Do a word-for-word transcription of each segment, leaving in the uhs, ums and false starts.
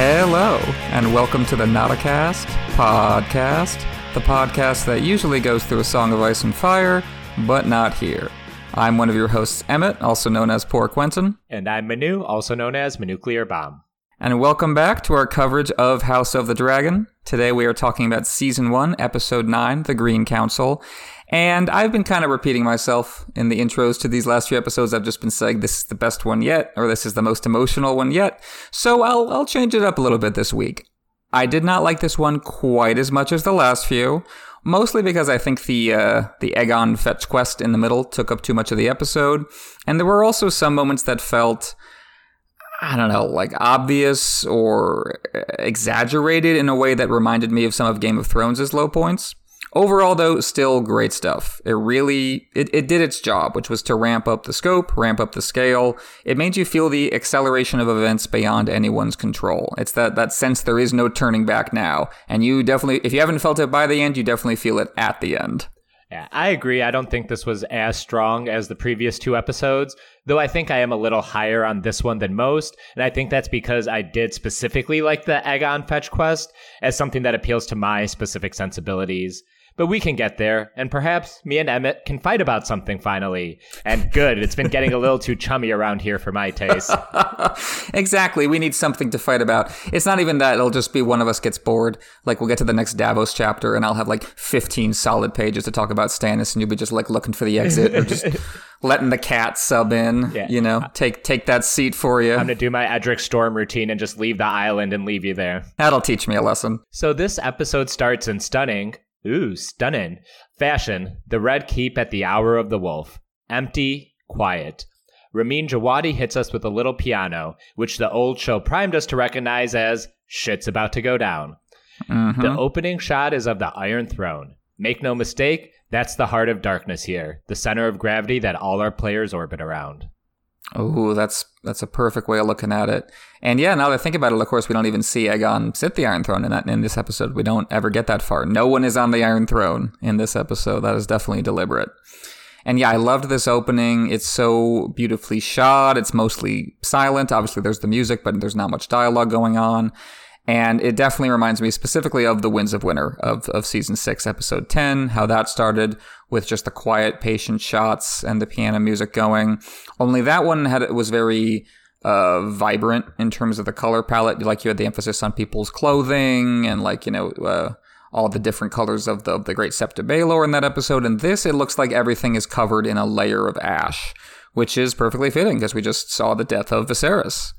Hello, and welcome to the Nauticast podcast, the podcast that usually goes through A Song of Ice and Fire, but not here. I'm one of your hosts, Emmett, also known as Poor Quentin. And I'm Manu, also known as Manuclear Bomb. And welcome back to our coverage of House of the Dragon. Today we are talking about Season one, Episode nine, The Green Council. And I've been kind of repeating myself in the intros to these last few episodes. I've just been saying this is the best one yet, or this is the most emotional one yet. So I'll I'll change it up a little bit this week. I did not like this one quite as much as the last few, mostly because I think the uh, the Aegon fetch quest in the middle took up too much of the episode. And there were also some moments that felt, I don't know, like obvious or exaggerated in a way that reminded me of some of Game of Thrones' low points. Overall, though, still great stuff. It really, it, it did its job, which was to ramp up the scope, ramp up the scale. It made you feel the acceleration of events beyond anyone's control. It's that, that sense there is no turning back now. And you definitely, if you haven't felt it by the end, you definitely feel it at the end. Yeah, I agree. I don't think this was as strong as the previous two episodes, though I think I am a little higher on this one than most. And I think that's because I did specifically like the Aegon fetch quest as something that appeals to my specific sensibilities. But we can get there, and perhaps me and Emmett can fight about something finally. And good, it's been getting a little too chummy around here for my taste. Exactly, we need something to fight about. It's not even that, it'll just be one of us gets bored. Like, we'll get to the next Davos chapter, and I'll have like fifteen solid pages to talk about Stannis, and you'll be just like looking for the exit, or just letting the cat sub in, yeah. you know, take take that seat for you. I'm going to do my Edric Storm routine and just leave the island and leave you there. That'll teach me a lesson. So this episode starts in stunning... Ooh, stunning. Fashion, the Red Keep at the Hour of the Wolf. Empty, quiet. Ramin Djawadi hits us with a little piano, which the old show primed us to recognize as shit's about to go down. Mm-hmm. The opening shot is of the Iron Throne. Make no mistake, that's the heart of darkness here, the center of gravity that all our players orbit around. Oh, that's that's a perfect way of looking at it. And yeah, now that I think about it, of course, we don't even see Aegon sit the Iron Throne in that in this episode. We don't ever get that far. No one is on the Iron Throne in this episode. That is definitely deliberate. And yeah, I loved this opening. It's so beautifully shot. It's mostly silent. Obviously, there's the music, but there's not much dialogue going on. And it definitely reminds me specifically of The Winds of Winter of, of Season six, Episode ten, how that started with just the quiet, patient shots and the piano music going. Only that one had was very uh, vibrant in terms of the color palette. Like, you had the emphasis on people's clothing and, like, you know, uh, all the different colors of the, of the Great Sept of Baelor in that episode. And this, it looks like everything is covered in a layer of ash, which is perfectly fitting because we just saw the death of Viserys.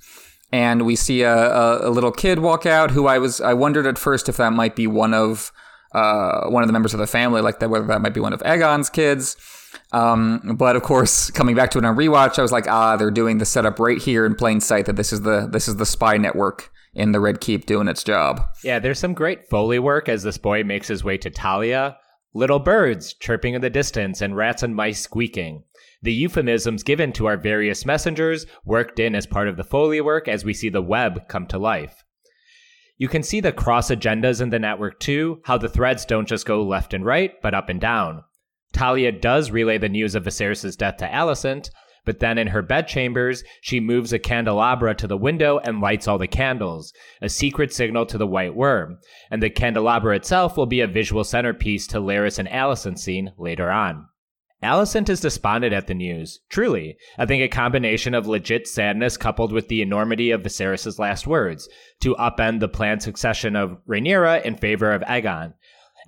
And we see a, a, a little kid walk out who I was I wondered at first if that might be one of uh, one of the members of the family, like that, whether that might be one of Aegon's kids. Um, but of course, coming back to it on rewatch, I was like, ah, they're doing the setup right here in plain sight that this is the this is the spy network in the Red Keep doing its job. Yeah, there's some great Foley work as this boy makes his way to Talia. Little birds chirping in the distance and rats and mice squeaking. The euphemisms given to our various messengers worked in as part of the Foley work as we see the web come to life. You can see the cross agendas in the network too, how the threads don't just go left and right, but up and down. Talia does relay the news of Viserys' death to Alicent, but then in her bedchambers, she moves a candelabra to the window and lights all the candles, a secret signal to the White Worm, and the candelabra itself will be a visual centerpiece to Laris and Alicent's scene later on. Alicent is despondent at the news, truly. I think a combination of legit sadness coupled with the enormity of Viserys' last words to upend the planned succession of Rhaenyra in favor of Aegon.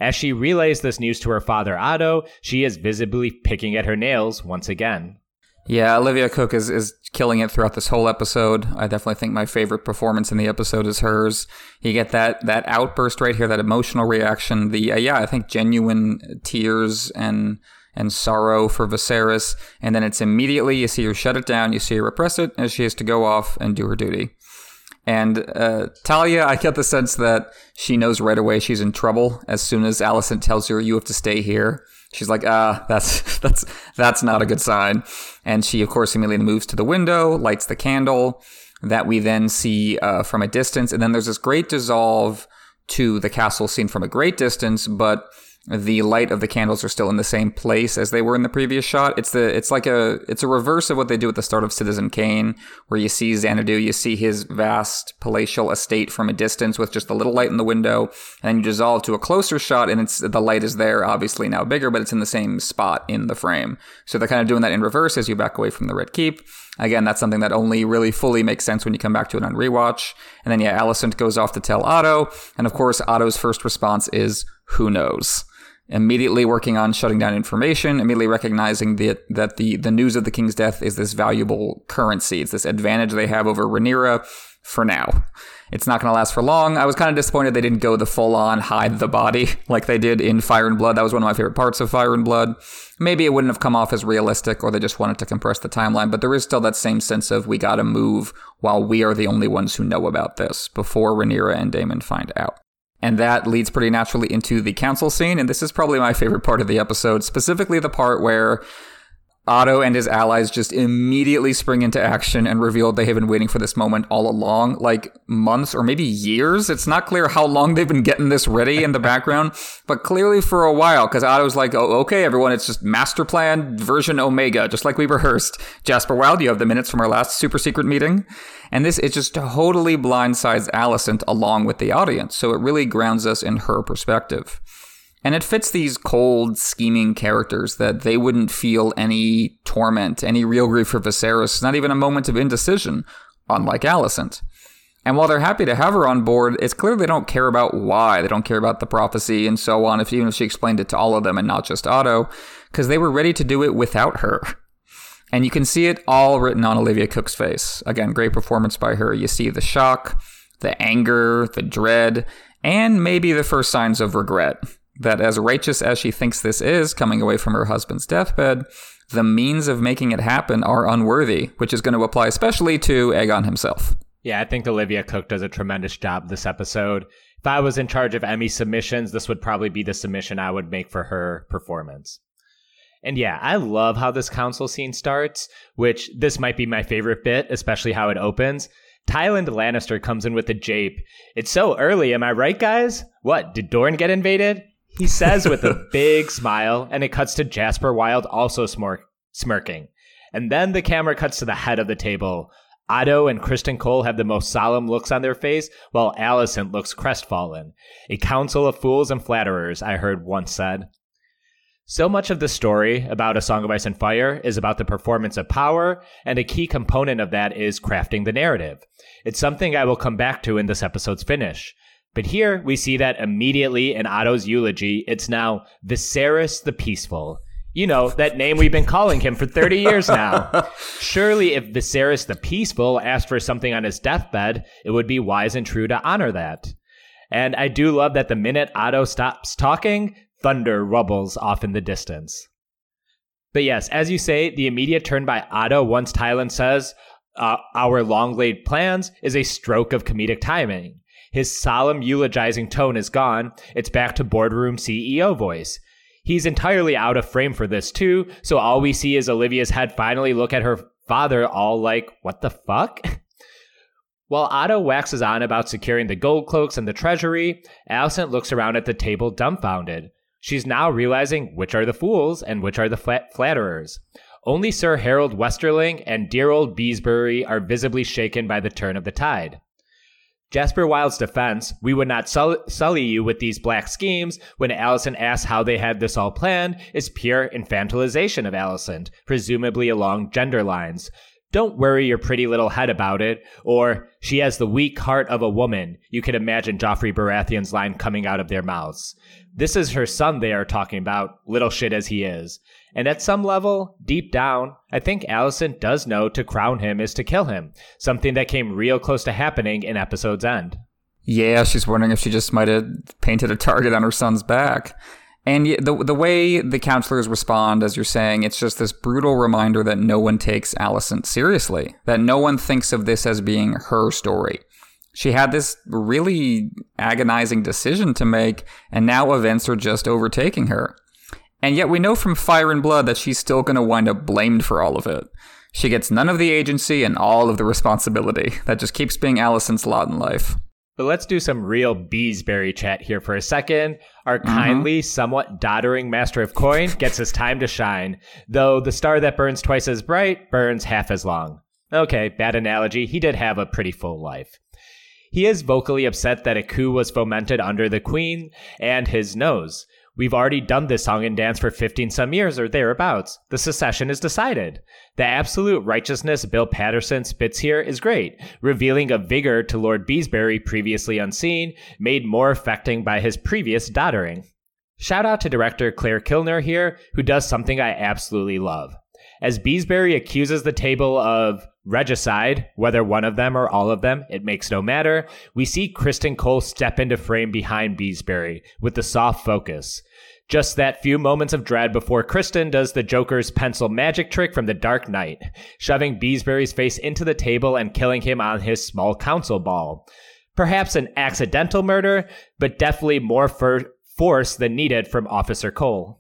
As she relays this news to her father Otto, she is visibly picking at her nails once again. Yeah, Olivia Cooke is, is killing it throughout this whole episode. I definitely think my favorite performance in the episode is hers. You get that that outburst right here, that emotional reaction, the, uh, yeah, I think genuine tears and... and sorrow for Viserys, and then it's immediately, you see her shut it down, you see her repress it, and she has to go off and do her duty. And uh, Talia, I get the sense that she knows right away she's in trouble. As soon as Alicent tells her, you have to stay here, she's like, ah, that's that's that's not a good sign. And she, of course, immediately moves to the window, lights the candle, that we then see uh, from a distance, and then there's this great dissolve to the castle scene from a great distance, but the light of the candles are still in the same place as they were in the previous shot. It's the it's like a it's a reverse of what they do at the start of Citizen Kane, where you see Xanadu, you see his vast palatial estate from a distance with just a little light in the window, and you dissolve to a closer shot, and it's the light is there, obviously now bigger, but it's in the same spot in the frame. So they're kind of doing that in reverse as you back away from the Red Keep. Again, that's something that only really fully makes sense when you come back to it on rewatch. And then, yeah, Alicent goes off to tell Otto, and of course, Otto's first response is, "Who knows?" Immediately working on shutting down information, immediately recognizing the, that the, the news of the king's death is this valuable currency. It's this advantage they have over Rhaenyra for now. It's not going to last for long. I was kind of disappointed they didn't go the full-on hide the body like they did in Fire and Blood. That was one of my favorite parts of Fire and Blood. Maybe it wouldn't have come off as realistic, or they just wanted to compress the timeline, but there is still that same sense of we got to move while we are the only ones who know about this before Rhaenyra and Daemon find out. And that leads pretty naturally into the council scene, and this is probably my favorite part of the episode, specifically the part where Otto and his allies just immediately spring into action and reveal they have been waiting for this moment all along, like months or maybe years. It's not clear how long they've been getting this ready in the background, but clearly for a while, because Otto's like, oh, okay, everyone, it's just master plan version Omega, just like we rehearsed. Jasper Wilde, you have the minutes from our last super secret meeting. And this, it just totally blindsides Alicent along with the audience, so it really grounds us in her perspective. And it fits these cold, scheming characters that they wouldn't feel any torment, any real grief for Viserys, not even a moment of indecision, unlike Alicent. And while they're happy to have her on board, it's clear they don't care about why. They don't care about the prophecy and so on, if, even if she explained it to all of them and not just Otto, because they were ready to do it without her. And you can see it all written on Olivia Cooke's face. Again, great performance by her. You see the shock, the anger, the dread, and maybe the first signs of regret. That as righteous as she thinks this is, coming away from her husband's deathbed, the means of making it happen are unworthy, which is going to apply especially to Aegon himself. Yeah, I think Olivia Cooke does a tremendous job this episode. If I was in charge of Emmy submissions, this would probably be the submission I would make for her performance. And yeah, I love how this council scene starts, which this might be my favorite bit, especially how it opens. Tywin Lannister comes in with a jape. It's so early, am I right, guys? What, did Dorne get invaded? He says with a big smile, and it cuts to Jasper Wilde also smir- smirking. And then the camera cuts to the head of the table. Otto and Kristen Cole have the most solemn looks on their face, while Alicent looks crestfallen. A council of fools and flatterers, I heard once said. So much of the story about A Song of Ice and Fire is about the performance of power, and a key component of that is crafting the narrative. It's something I will come back to in this episode's finish. But here, we see that immediately in Otto's eulogy, it's now Viserys the Peaceful. You know, that name we've been calling him for thirty years now. Surely if Viserys the Peaceful asked for something on his deathbed, it would be wise and true to honor that. And I do love that the minute Otto stops talking, thunder rumbles off in the distance. But yes, as you say, the immediate turn by Otto once Tywin says, uh, our long-laid plans is a stroke of comedic timing. His solemn, eulogizing tone is gone. It's back to boardroom C E O voice. He's entirely out of frame for this, too, so all we see is Olivia's head finally look at her father all like, what the fuck? While Otto waxes on about securing the gold cloaks and the treasury, Alicent looks around at the table dumbfounded. She's now realizing which are the fools and which are the flat- flatterers. Only Sir Harold Westerling and dear old Beesbury are visibly shaken by the turn of the tide. Jasper Wilde's defense, we would not sully you with these black schemes, when Alicent asks how they had this all planned, is pure infantilization of Alicent, presumably along gender lines. Don't worry your pretty little head about it, or she has the weak heart of a woman. You can imagine Joffrey Baratheon's line coming out of their mouths. This is her son they are talking about, little shit as he is. And at some level, deep down, I think Alicent does know to crown him is to kill him, something that came real close to happening in episode's end. Yeah, she's wondering if she just might have painted a target on her son's back. And the the way the counselors respond, as you're saying, it's just this brutal reminder that no one takes Alicent seriously, that no one thinks of this as being her story. She had this really agonizing decision to make, and now events are just overtaking her. And yet we know from Fire and Blood that she's still going to wind up blamed for all of it. She gets none of the agency and all of the responsibility. That just keeps being Alicent's lot in life. But let's do some real Beesbury chat here for a second. Our mm-hmm. kindly, somewhat doddering master of coin gets his time to shine, though the star that burns twice as bright burns half as long. Okay, bad analogy. He did have a pretty full life. He is vocally upset that a coup was fomented under the Queen and his nose. We've already done this song and dance for fifteen some years or thereabouts. The secession is decided. The absolute righteousness Bill Patterson spits here is great, revealing a vigor to Lord Beesbury previously unseen, made more affecting by his previous doddering. Shout out to director Claire Kilner here, who does something I absolutely love. As Beesbury accuses the table of regicide, whether one of them or all of them, it makes no matter, we see Kristen Cole step into frame behind Beesbury with the soft focus. Just that few moments of dread before Kristen does the Joker's pencil magic trick from The Dark Knight, shoving Beesbury's face into the table and killing him on his small council ball. Perhaps an accidental murder, but definitely more for- force than needed from Officer Cole.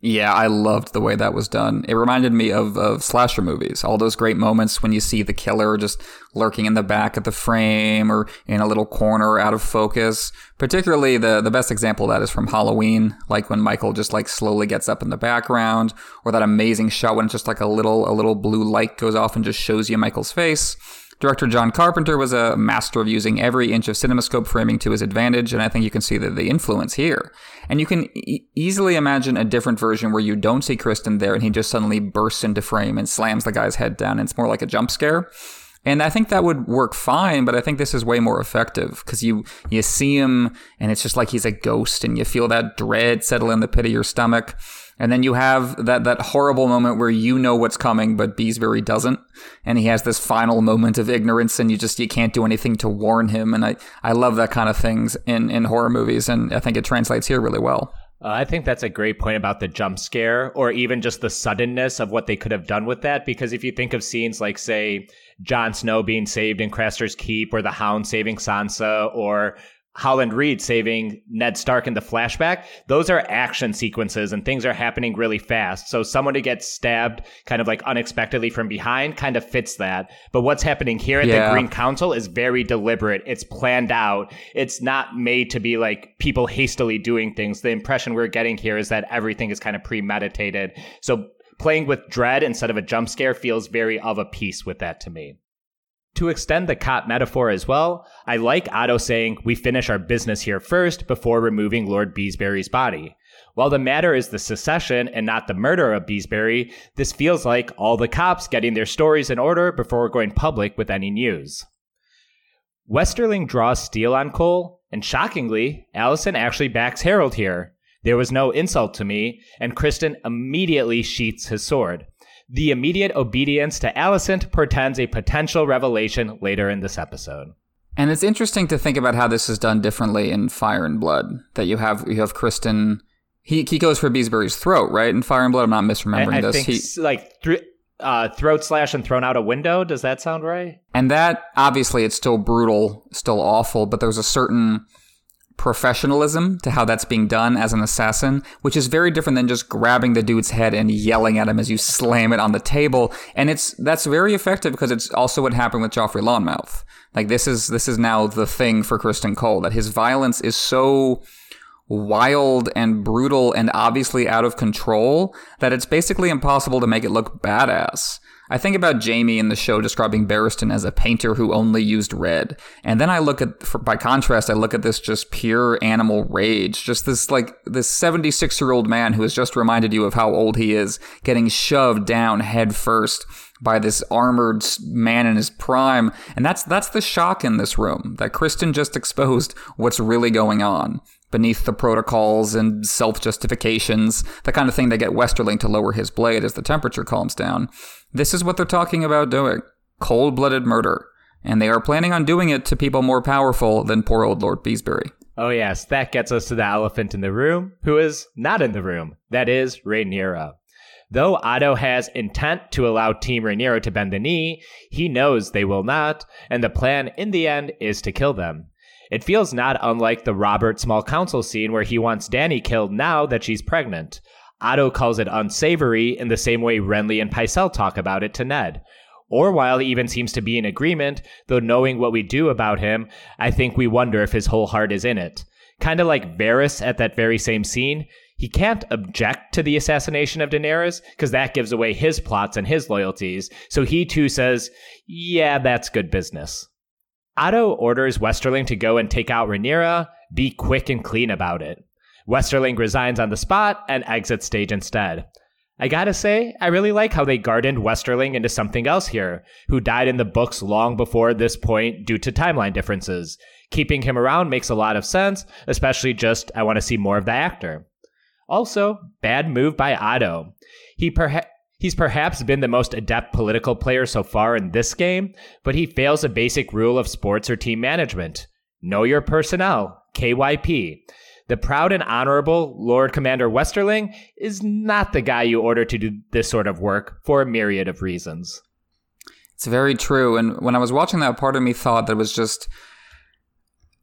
Yeah, I loved the way that was done. It reminded me of, of slasher movies. All those great moments when you see the killer just lurking in the back of the frame or in a little corner out of focus. Particularly the, the best example of that is from Halloween, like when Michael just like slowly gets up in the background, or that amazing shot when it's just like a little a little blue light goes off and just shows you Michael's face. Director John Carpenter was a master of using every inch of CinemaScope framing to his advantage, and I think you can see the, the influence here. And you can e- easily imagine a different version where you don't see Kristen there and he just suddenly bursts into frame and slams the guy's head down, and it's more like a jump scare. And I think that would work fine, but I think this is way more effective because you, you see him and it's just like he's a ghost and you feel that dread settle in the pit of your stomach. And then you have that, that horrible moment where you know what's coming, but Beesbury doesn't. And he has this final moment of ignorance and you just, you can't do anything to warn him. And I, I love that kind of things in, in horror movies. And I think it translates here really well. Uh, I think that's a great point about the jump scare, or even just the suddenness of what they could have done with that. Because if you think of scenes like, say, Jon Snow being saved in Craster's Keep, or the Hound saving Sansa, or Holland Reed saving Ned Stark in the flashback, those are action sequences and things are happening really fast. So someone to get stabbed kind of like unexpectedly from behind kind of fits that. But what's happening here at yeah. the Green Council is very deliberate. It's planned out. It's not made to be like people hastily doing things. The impression we're getting here is that everything is kind of premeditated. So playing with dread instead of a jump scare feels very of a piece with that to me. To extend the cop metaphor as well, I like Otto saying, we finish our business here first before removing Lord Beesbury's body. While the matter is the secession and not the murder of Beesbury, this feels like all the cops getting their stories in order before going public with any news. Westerling draws steel on Cole, and shockingly, Allison actually backs Harold here. There was no insult to me, and Kristen immediately sheaths his sword. The immediate obedience to Allison portends a potential revelation later in this episode. And it's interesting to think about how this is done differently in Fire and Blood, that you have you have Kristen. He he goes for Beesbury's throat, right? In Fire and Blood, I'm not misremembering I, I this. I think he, like th- uh, throat slash and thrown out a window. Does that sound right? And that, obviously, it's still brutal, still awful, but there's a certain professionalism to how that's being done as an assassin, which is very different than just grabbing the dude's head and yelling at him as you slam it on the table. And it's that's very effective because it's also what happened with Joffrey Lawnmouth. Like this is this is now the thing for Kristen Cole, that his violence is so wild and brutal and obviously out of control that it's basically impossible to make it look badass. I think about Jamie in the show describing Barristan as a painter who only used red. And then I look at, for, by contrast, I look at this just pure animal rage. Just this, like, this seventy-six-year-old man who has just reminded you of how old he is, getting shoved down head first by this armored man in his prime. And that's that's the shock in this room, that Kristen just exposed what's really going on beneath the protocols and self-justifications, the kind of thing they get Westerling to lower his blade as the temperature calms down. This is what they're talking about doing, cold-blooded murder, and they are planning on doing it to people more powerful than poor old Lord Beesbury. Oh yes, that gets us to the elephant in the room, who is not in the room. That is Rhaenyra. Though Otto has intent to allow Team Rhaenyra to bend the knee, he knows they will not, and the plan in the end is to kill them. It feels not unlike the Robert Small Council scene where he wants Dany killed now that she's pregnant. Otto calls it unsavory in the same way Renly and Pycelle talk about it to Ned. or while he even seems to be in agreement, though knowing what we do about him, I think we wonder if his whole heart is in it. Kind of like Varys at that very same scene, he can't object to the assassination of Daenerys because that gives away his plots and his loyalties. So he too says, yeah, that's good business. Otto orders Westerling to go and take out Rhaenyra, be quick and clean about it. Westerling resigns on the spot and exits stage instead. I gotta say, I really like how they gardened Westerling into something else here, who died in the books long before this point due to timeline differences. Keeping him around makes a lot of sense, especially just I want to see more of the actor. Also, bad move by Otto. He perha- he's perhaps been the most adept political player so far in this game, but he fails a basic rule of sports or team management. Know your personnel, K Y P. The proud and honorable Lord Commander Westerling is not the guy you order to do this sort of work for a myriad of reasons. It's very true. And when I was watching that, part of me thought that was just...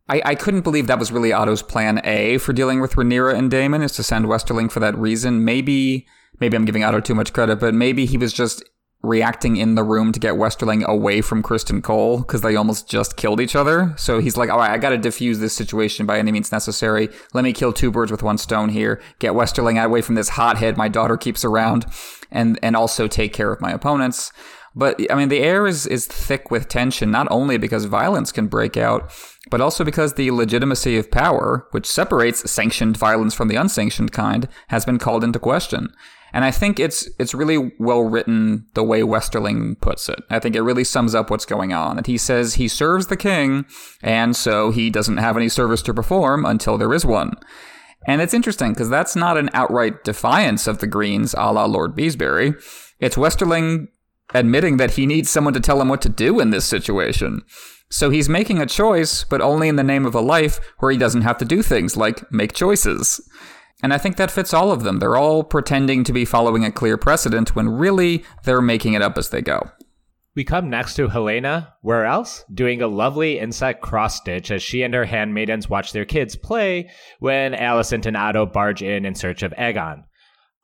I, I couldn't believe that was really Otto's plan A for dealing with Rhaenyra and Daemon, is to send Westerling for that reason. Maybe, maybe I'm giving Otto too much credit, but maybe he was just reacting in the room to get Westerling away from Kristen Cole because they almost just killed each other. So he's like, all right, I got to diffuse this situation by any means necessary. Let me kill two birds with one stone here. Get Westerling away from this hothead my daughter keeps around, and, and also take care of my opponents. But, I mean, the air is, is thick with tension, not only because violence can break out, but also because the legitimacy of power, which separates sanctioned violence from the unsanctioned kind, has been called into question. And I think it's it's really well written the way Westerling puts it. I think it really sums up what's going on. And he says he serves the king, and so he doesn't have any service to perform until there is one. And it's interesting, because that's not an outright defiance of the Greens a la Lord Beesbury. It's Westerling admitting that he needs someone to tell him what to do in this situation. So he's making a choice, but only in the name of a life where he doesn't have to do things like make choices. And I think that fits all of them. They're all pretending to be following a clear precedent when really they're making it up as they go. We come next to Helena, where else? Doing a lovely inset cross-stitch as she and her handmaidens watch their kids play when Alicent and Otto barge in in search of Aegon.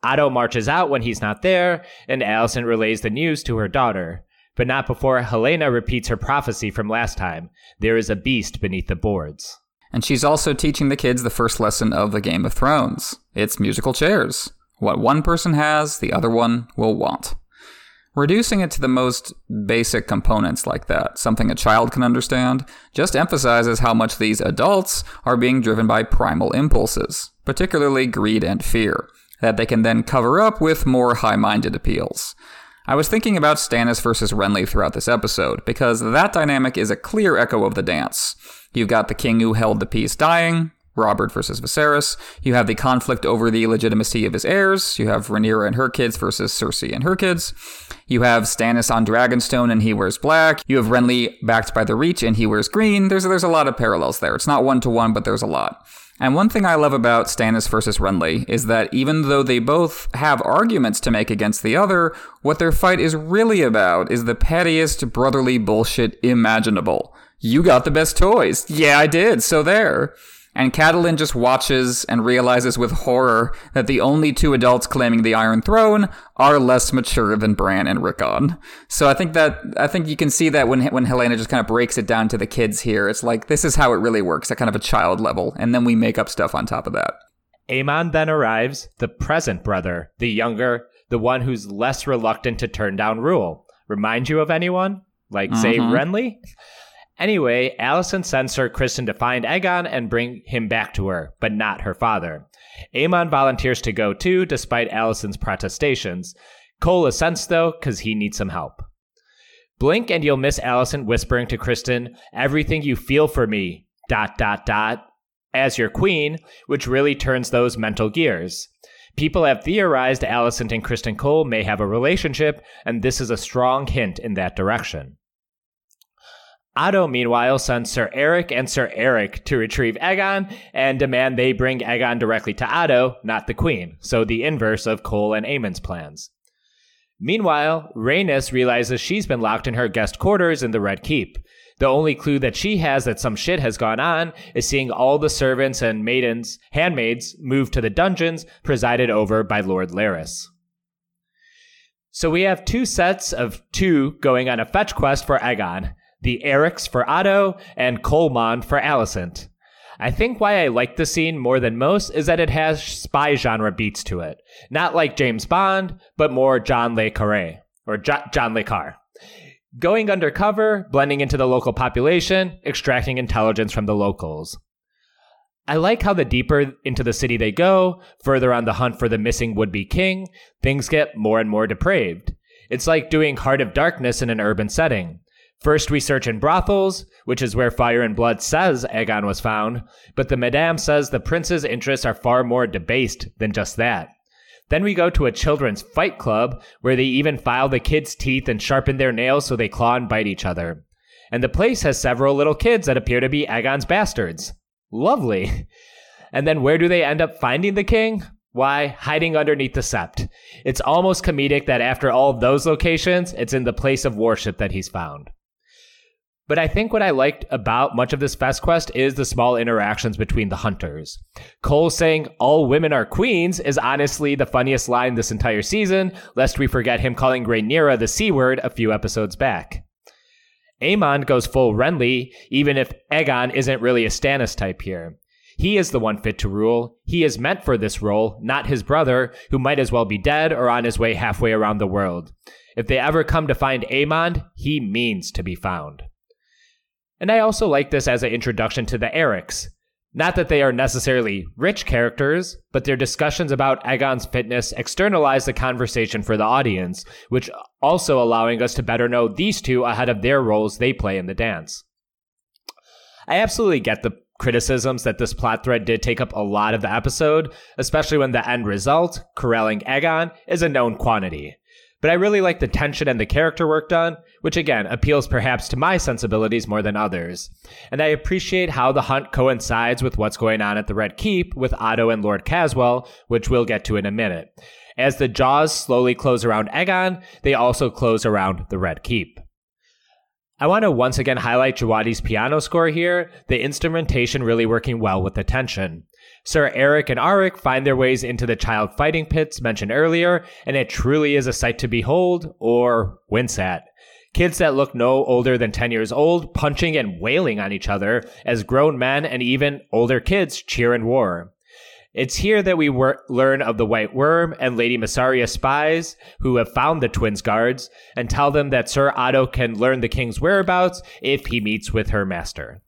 Otto marches out when he's not there, and Alicent relays the news to her daughter. But not before Helena repeats her prophecy from last time. There is a beast beneath the boards. And she's also teaching the kids the first lesson of the Game of Thrones. It's musical chairs. What one person has, the other one will want. Reducing it to the most basic components like that, something a child can understand, just emphasizes how much these adults are being driven by primal impulses, particularly greed and fear, that they can then cover up with more high-minded appeals. I was thinking about Stannis versus Renly throughout this episode, because that dynamic is a clear echo of the dance. You've got the king who held the peace dying, Robert versus Viserys. You have the conflict over the legitimacy of his heirs. You have Rhaenyra and her kids versus Cersei and her kids. You have Stannis on Dragonstone and he wears black. You have Renly backed by the Reach and he wears green. There's, there's a lot of parallels there. It's not one-to-one, but there's a lot. And one thing I love about Stannis versus Renly is that even though they both have arguments to make against the other, what their fight is really about is the pettiest brotherly bullshit imaginable. You got the best toys. Yeah, I did. So there. And Catelyn just watches and realizes with horror that the only two adults claiming the Iron Throne are less mature than Bran and Rickon. So I think that I think you can see that when when Helena just kind of breaks it down to the kids here, it's like this is how it really works at kind of a child level, and then we make up stuff on top of that. Aemon then arrives, the present brother, the younger, the one who's less reluctant to turn down rule. Remind you of anyone? Like, mm-hmm. say, Renly? Anyway, Alicent sends her Kristen to find Aegon and bring him back to her, but not her father. Aemon volunteers to go too, despite Alicent's protestations. Cole assents though, because he needs some help. Blink and you'll miss Alicent whispering to Kristen, everything you feel for me, dot dot dot, as your queen, which really turns those mental gears. People have theorized Alicent and Kristen Cole may have a relationship, and this is a strong hint in that direction. Otto, meanwhile, sends Sir Eric and Sir Eric to retrieve Aegon and demand they bring Aegon directly to Otto, not the queen, so the inverse of Cole and Aemon's plans. Meanwhile, Rhaenys realizes she's been locked in her guest quarters in the Red Keep. The only clue that she has that some shit has gone on is seeing all the servants and maidens, handmaids, move to the dungeons presided over by Lord Larys. So we have two sets of two going on a fetch quest for Aegon, the Erics for Otto, and Colmond for Alicent. I think why I like this scene more than most is that it has spy genre beats to it. Not like James Bond, but more John le Carré, or jo- John le Carré. Going undercover, blending into the local population, extracting intelligence from the locals. I like how the deeper into the city they go, further on the hunt for the missing would-be king, things get more and more depraved. It's like doing Heart of Darkness in an urban setting. First we search in brothels, which is where Fire and Blood says Aegon was found, but the Madame says the prince's interests are far more debased than just that. Then we go to a children's fight club, where they even file the kids' teeth and sharpen their nails so they claw and bite each other. And the place has several little kids that appear to be Aegon's bastards. Lovely. And then where do they end up finding the king? Why, hiding underneath the sept. It's almost comedic that after all those locations, it's in the place of worship that he's found. But I think what I liked about much of this fest quest is the small interactions between the hunters. Cole saying all women are queens is honestly the funniest line this entire season, lest we forget him calling Rhaenyra the C-word a few episodes back. Aemon goes full Renly, even if Aegon isn't really a Stannis type here. He is the one fit to rule. He is meant for this role, not his brother, who might as well be dead or on his way halfway around the world. If they ever come to find Aemon, he means to be found. And I also like this as an introduction to the Erics. Not that they are necessarily rich characters, but their discussions about Aegon's fitness externalize the conversation for the audience, which also allowing us to better know these two ahead of their roles they play in the dance. I absolutely get the criticisms that this plot thread did take up a lot of the episode, especially when the end result, corralling Aegon, is a known quantity. But I really like the tension and the character work done, which again appeals perhaps to my sensibilities more than others. And I appreciate how the hunt coincides with what's going on at the Red Keep with Otto and Lord Caswell, which we'll get to in a minute. As the jaws slowly close around Aegon, they also close around the Red Keep. I want to once again highlight Jawadi's piano score here, the instrumentation really working well with the tension. Sir Eric and Auric find their ways into the child fighting pits mentioned earlier, and it truly is a sight to behold, or wince at. Kids that look no older than ten years old punching and wailing on each other as grown men and even older kids cheer and war. It's here that we wor- learn of the White Worm and Lady Masaria's spies who have found the twins' guards and tell them that Sir Otto can learn the king's whereabouts if he meets with her master.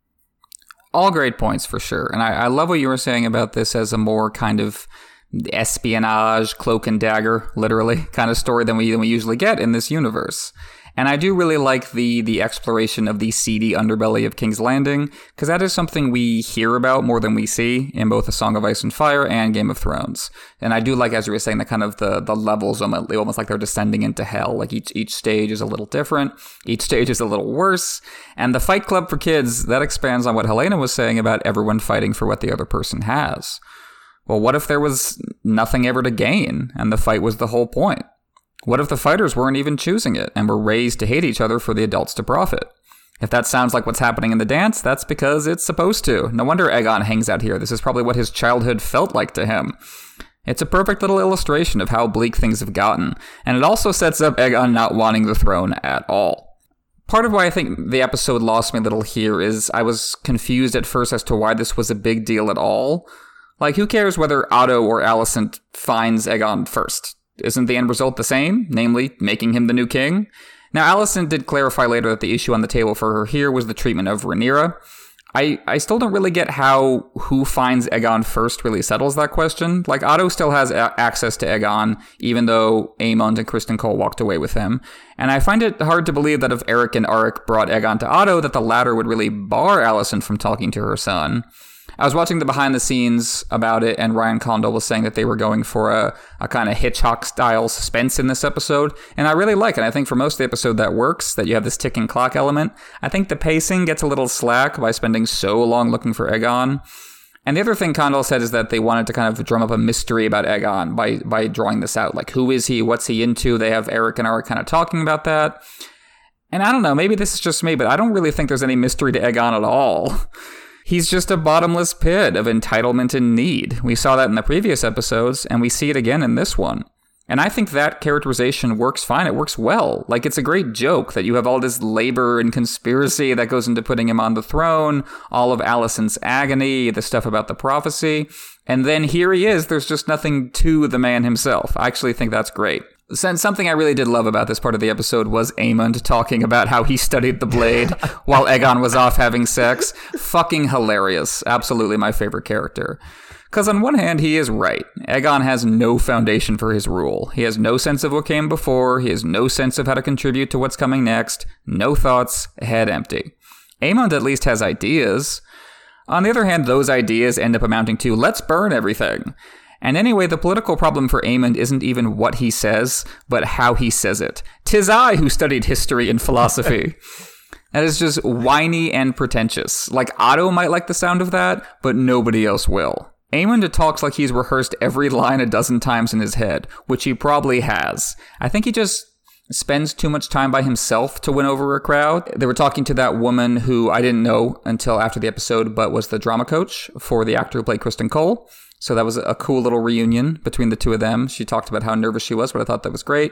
All great points for sure. And I, I love what you were saying about this as a more kind of espionage, cloak and dagger, literally, kind of story than we, than we usually get in this universe. And I do really like the the exploration of the seedy underbelly of King's Landing, because that is something we hear about more than we see in both A Song of Ice and Fire and Game of Thrones. And I do like, as you were saying, the kind of the, the levels, almost like they're descending into hell. Like each each stage is a little different, each stage is a little worse. And the Fight Club for Kids, that expands on what Helena was saying about everyone fighting for what the other person has. Well, what if there was nothing ever to gain, and the fight was the whole point? What if the fighters weren't even choosing it and were raised to hate each other for the adults to profit? If that sounds like what's happening in the dance, that's because it's supposed to. No wonder Aegon hangs out here. This is probably what his childhood felt like to him. It's a perfect little illustration of how bleak things have gotten, and it also sets up Aegon not wanting the throne at all. Part of why I think the episode lost me a little here is I was confused at first as to why this was a big deal at all. Like, who cares whether Otto or Alicent finds Aegon first? Isn't the end result the same, namely, making him the new king? Now, Alicent did clarify later that the issue on the table for her here was the treatment of Rhaenyra. I, I still don't really get how who finds Aegon first really settles that question. Like, Otto still has a- access to Aegon, even though Aemond and Criston Cole walked away with him. And I find it hard to believe that if Eric and Auric brought Aegon to Otto, that the latter would really bar Alicent from talking to her son. I was watching the behind-the-scenes about it, and Ryan Condal was saying that they were going for a, a kind of Hitchcock-style suspense in this episode, and I really like it. I think for most of the episode that works, that you have this ticking clock element. I think the pacing gets a little slack by spending so long looking for Aegon. And the other thing Condal said is that they wanted to kind of drum up a mystery about Aegon by, by drawing this out. Like, who is he? What's he into? They have Eric and Auric kind of talking about that. And I don't know, maybe this is just me, but I don't really think there's any mystery to Aegon at all. He's just a bottomless pit of entitlement and need. We saw that in the previous episodes, and we see it again in this one. And I think that characterization works fine. It works well. Like, it's a great joke that you have all this labor and conspiracy that goes into putting him on the throne, all of Alicent's agony, the stuff about the prophecy. And then here he is. There's just nothing to the man himself. I actually think that's great. Something I really did love about this part of the episode was Aemond talking about how he studied the blade while Aegon was off having sex. Fucking hilarious. Absolutely my favorite character. Because on one hand, he is right. Aegon has no foundation for his rule. He has no sense of what came before. He has no sense of how to contribute to what's coming next. No thoughts. Head empty. Aemond at least has ideas. On the other hand, those ideas end up amounting to, let's burn everything. And anyway, the political problem for Aemond isn't even what he says, but how he says it. Tis I who studied history and philosophy. That is just whiny and pretentious. Like, Otto might like the sound of that, but nobody else will. Aemond talks like he's rehearsed every line a dozen times in his head, which he probably has. I think he just spends too much time by himself to win over a crowd. They were talking to that woman who I didn't know until after the episode, but was the drama coach for the actor who played Kristen Cole. So that was a cool little reunion between the two of them. She talked about how nervous she was, but I thought that was great.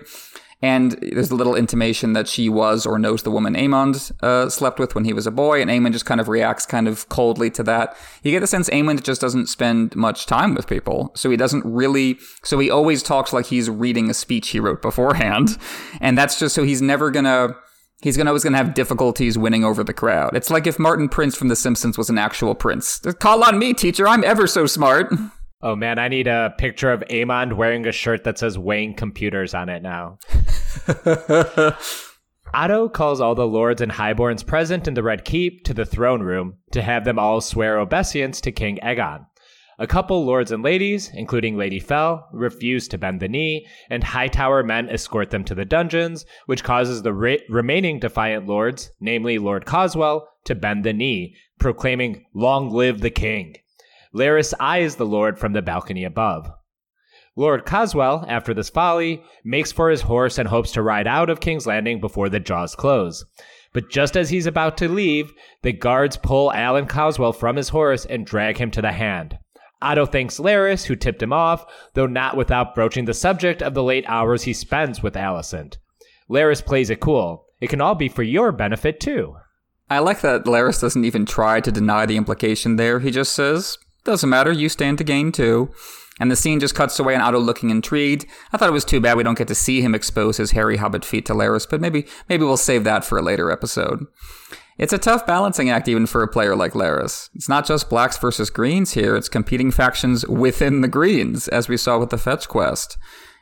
And there's a little intimation that she was or knows the woman Aemond uh, slept with when he was a boy. And Aemond just kind of reacts kind of coldly to that. You get the sense Aemond just doesn't spend much time with people. So he doesn't really... So he always talks like he's reading a speech he wrote beforehand. And that's just so he's never going to... He's gonna, always going to have difficulties winning over the crowd. It's like if Martin Prince from The Simpsons was an actual prince. Call on me, teacher. I'm ever so smart. Oh, man, I need a picture of Aemond wearing a shirt that says Weighing Computers on it now. Otto calls all the lords and highborns present in the Red Keep to the throne room to have them all swear obeisance to King Aegon. A couple lords and ladies, including Lady Fel, refuse to bend the knee, and Hightower men escort them to the dungeons, which causes the re- remaining defiant lords, namely Lord Coswell, to bend the knee, proclaiming, "Long live the king." Laris eyes the lord from the balcony above. Lord Coswell, after this folly, makes for his horse and hopes to ride out of King's Landing before the jaws close. But just as he's about to leave, the guards pull Alan Coswell from his horse and drag him to the hand. Otto thanks Laris, who tipped him off, though not without broaching the subject of the late hours he spends with Alicent. Laris plays it cool. It can all be for your benefit, too. I like that Laris doesn't even try to deny the implication there. He just says... Doesn't matter, you stand to gain too. And the scene just cuts away and Otto looking intrigued. I thought it was too bad we don't get to see him expose his hairy hobbit feet to Laris, but maybe maybe we'll save that for a later episode. It's a tough balancing act even for a player like Laris. It's not just blacks versus greens here, it's competing factions within the greens, as we saw with the fetch quest.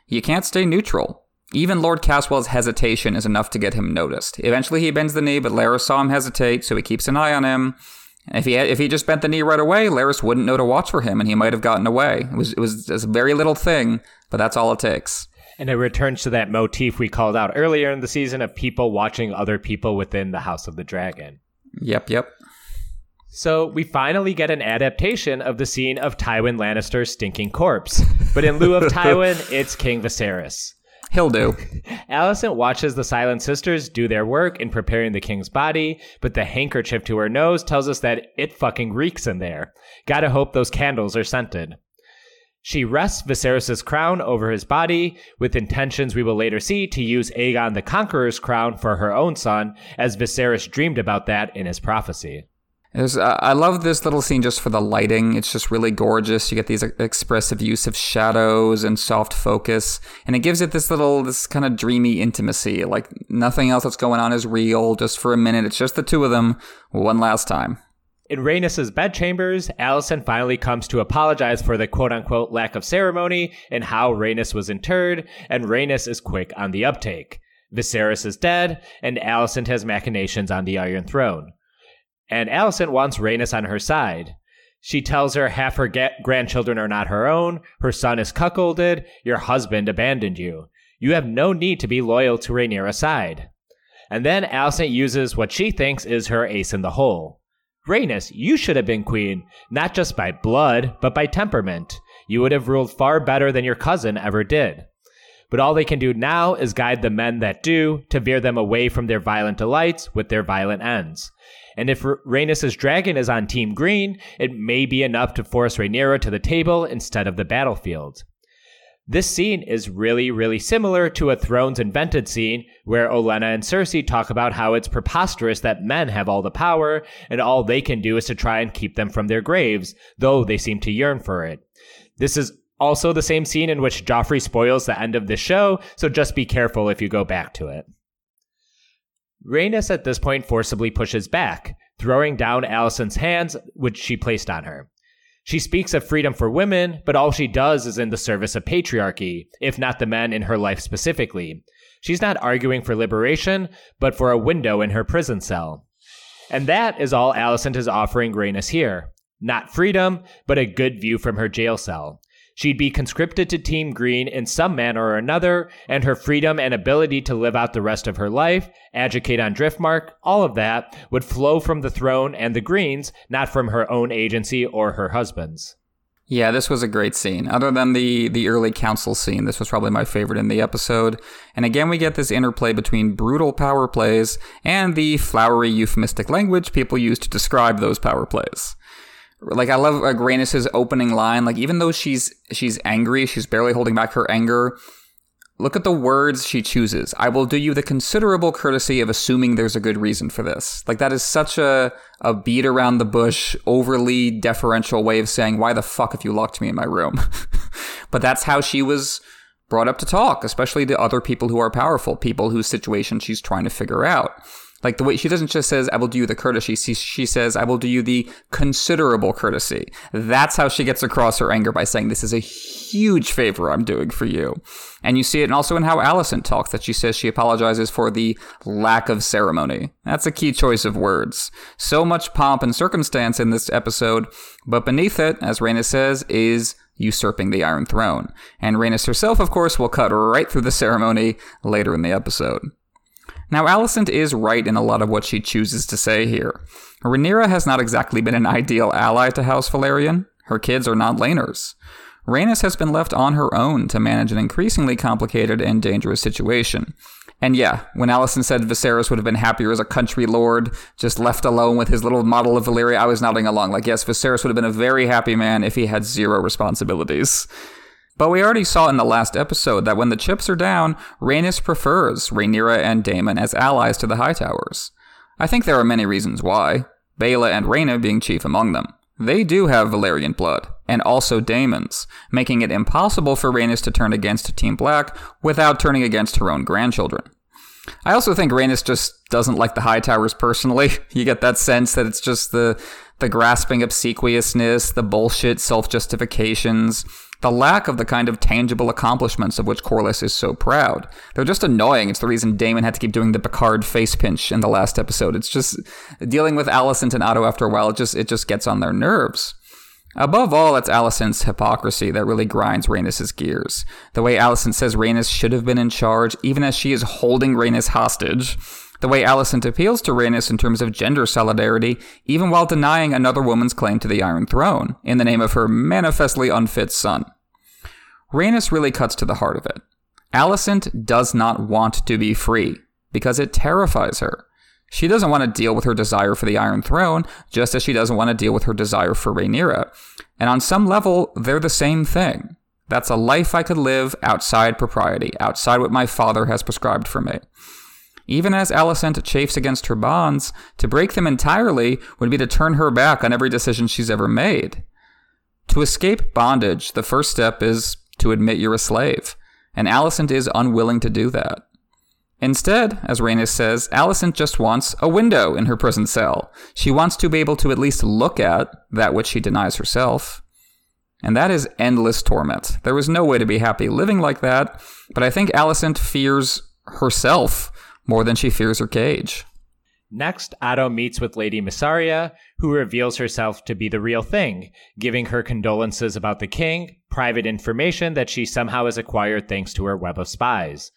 You can't stay neutral. Even Lord Caswell's hesitation is enough to get him noticed. Eventually he bends the knee, but Laris saw him hesitate, so he keeps an eye on him. If he had, if he just bent the knee right away, Laris wouldn't know to watch for him, and he might have gotten away. It was it was a very little thing, but that's all it takes. And it returns to that motif we called out earlier in the season of people watching other people within the House of the Dragon. Yep, yep. So we finally get an adaptation of the scene of Tywin Lannister's stinking corpse. But in lieu of Tywin, it's King Viserys. He'll do. Alicent watches the Silent Sisters do their work in preparing the king's body, but the handkerchief to her nose tells us that it fucking reeks in there. Gotta hope those candles are scented. She rests Viserys' crown over his body, with intentions we will later see to use Aegon the Conqueror's crown for her own son, as Viserys dreamed about that in his prophecy. Uh, I love this little scene just for the lighting. It's just really gorgeous. You get these expressive use of shadows and soft focus. And it gives it this little, this kind of dreamy intimacy. Like nothing else that's going on is real. Just for a minute, it's just the two of them one last time. In Rhaenys' bedchambers, Alicent finally comes to apologize for the quote-unquote lack of ceremony and how Rhaenys was interred. And Rhaenys is quick on the uptake. Viserys is dead, and Alicent has machinations on the Iron Throne. And Alicent wants Rhaenys on her side. She tells her half her ga- grandchildren are not her own, her son is cuckolded, your husband abandoned you. You have no need to be loyal to Rhaenyra's side. And then Alicent uses what she thinks is her ace in the hole. Rhaenys, you should have been queen, not just by blood, but by temperament. You would have ruled far better than your cousin ever did. But all they can do now is guide the men that do, to veer them away from their violent delights with their violent ends. And if Rhaenys' dragon is on Team Green, it may be enough to force Rhaenyra to the table instead of the battlefield. This scene is really, really similar to a Thrones Invented scene where Olenna and Cersei talk about how it's preposterous that men have all the power and all they can do is to try and keep them from their graves, though they seem to yearn for it. This is also the same scene in which Joffrey spoils the end of the show, so just be careful if you go back to it. Rhaenys at this point forcibly pushes back, throwing down Allison's hands, which she placed on her. She speaks of freedom for women, but all she does is in the service of patriarchy, if not the men in her life specifically. She's not arguing for liberation, but for a window in her prison cell. And that is all Alicent is offering Rhaenys here. Not freedom, but a good view from her jail cell. She'd be conscripted to Team Green in some manner or another, and her freedom and ability to live out the rest of her life, adjudicate on Driftmark, all of that, would flow from the throne and the Greens, not from her own agency or her husband's. Yeah, this was a great scene. Other than the, the early council scene, this was probably my favorite in the episode. And again, we get this interplay between brutal power plays and the flowery euphemistic language people use to describe those power plays. Like, I love like, Rhaenys' opening line. Like, even though she's she's angry, she's barely holding back her anger. Look at the words she chooses. I will do you the considerable courtesy of assuming there's a good reason for this. Like, that is such a, a beat around the bush, overly deferential way of saying, why the fuck have you locked me in my room? But that's how she was brought up to talk, especially to other people who are powerful, people whose situation she's trying to figure out. Like, the way she doesn't just says, I will do you the courtesy. She, she says, I will do you the considerable courtesy. That's how she gets across her anger, by saying, this is a huge favor I'm doing for you. And you see it and also in how Alicent talks, that she says she apologizes for the lack of ceremony. That's a key choice of words. So much pomp and circumstance in this episode, but beneath it, as Rhaenys says, is usurping the Iron Throne. And Rhaenys herself, of course, will cut right through the ceremony later in the episode. Now, Alicent is right in a lot of what she chooses to say here. Rhaenyra has not exactly been an ideal ally to House Velaryon. Her kids are not Laners. Rhaenys has been left on her own to manage an increasingly complicated and dangerous situation. And yeah, when Alicent said Viserys would have been happier as a country lord, just left alone with his little model of Valyria, I was nodding along. Like, yes, Viserys would have been a very happy man if he had zero responsibilities. But we already saw in the last episode that when the chips are down, Rhaenys prefers Rhaenyra and Daemon as allies to the Hightowers. I think there are many reasons why, Bela and Rhaena being chief among them. They do have Valyrian blood, and also Daemon's, making it impossible for Rhaenys to turn against Team Black without turning against her own grandchildren. I also think Rhaenys just doesn't like the Hightowers personally. You get that sense that it's just the, the grasping obsequiousness, the bullshit self-justifications, the lack of the kind of tangible accomplishments of which Corlys is so proud. They're just annoying. It's the reason Daemon had to keep doing the Picard face pinch in the last episode. It's just dealing with Alicent and Otto after a while. It just it just gets on their nerves. Above all, it's Alicent's hypocrisy that really grinds Rhaenys' gears. The way Alicent says Rhaenys should have been in charge, even as she is holding Rhaenys hostage. The way Alicent appeals to Rhaenys in terms of gender solidarity, even while denying another woman's claim to the Iron Throne, in the name of her manifestly unfit son. Rhaenys really cuts to the heart of it. Alicent does not want to be free, because it terrifies her. She doesn't want to deal with her desire for the Iron Throne, just as she doesn't want to deal with her desire for Rhaenyra. And on some level, they're the same thing. That's a life I could live outside propriety, outside what my father has prescribed for me. Even as Alicent chafes against her bonds, to break them entirely would be to turn her back on every decision she's ever made. To escape bondage, the first step is to admit you're a slave, and Alicent is unwilling to do that. Instead, as Rhaenys says, Alicent just wants a window in her prison cell. She wants to be able to at least look at that which she denies herself. And that is endless torment. There was no way to be happy living like that, but I think Alicent fears herself more than she fears her cage. Next, Otto meets with Lady Missaria, who reveals herself to be the real thing, giving her condolences about the king, private information that she somehow has acquired thanks to her web of spies.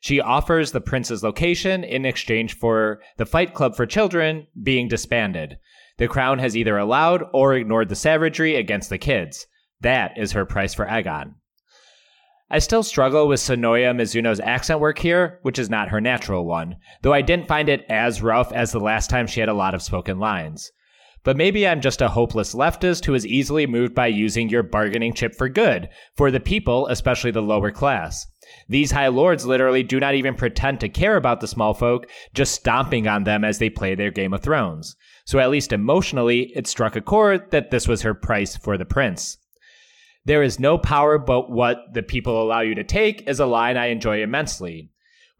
She offers the prince's location in exchange for the Fight Club for Children being disbanded. The crown has either allowed or ignored the savagery against the kids. That is her price for Aegon. I still struggle with Sonoya Mizuno's accent work here, which is not her natural one, though I didn't find it as rough as the last time she had a lot of spoken lines. But maybe I'm just a hopeless leftist who is easily moved by using your bargaining chip for good, for the people, especially the lower class. These high lords literally do not even pretend to care about the small folk, just stomping on them as they play their Game of Thrones. So at least emotionally, it struck a chord that this was her price for the prince. There is no power but what the people allow you to take is a line I enjoy immensely.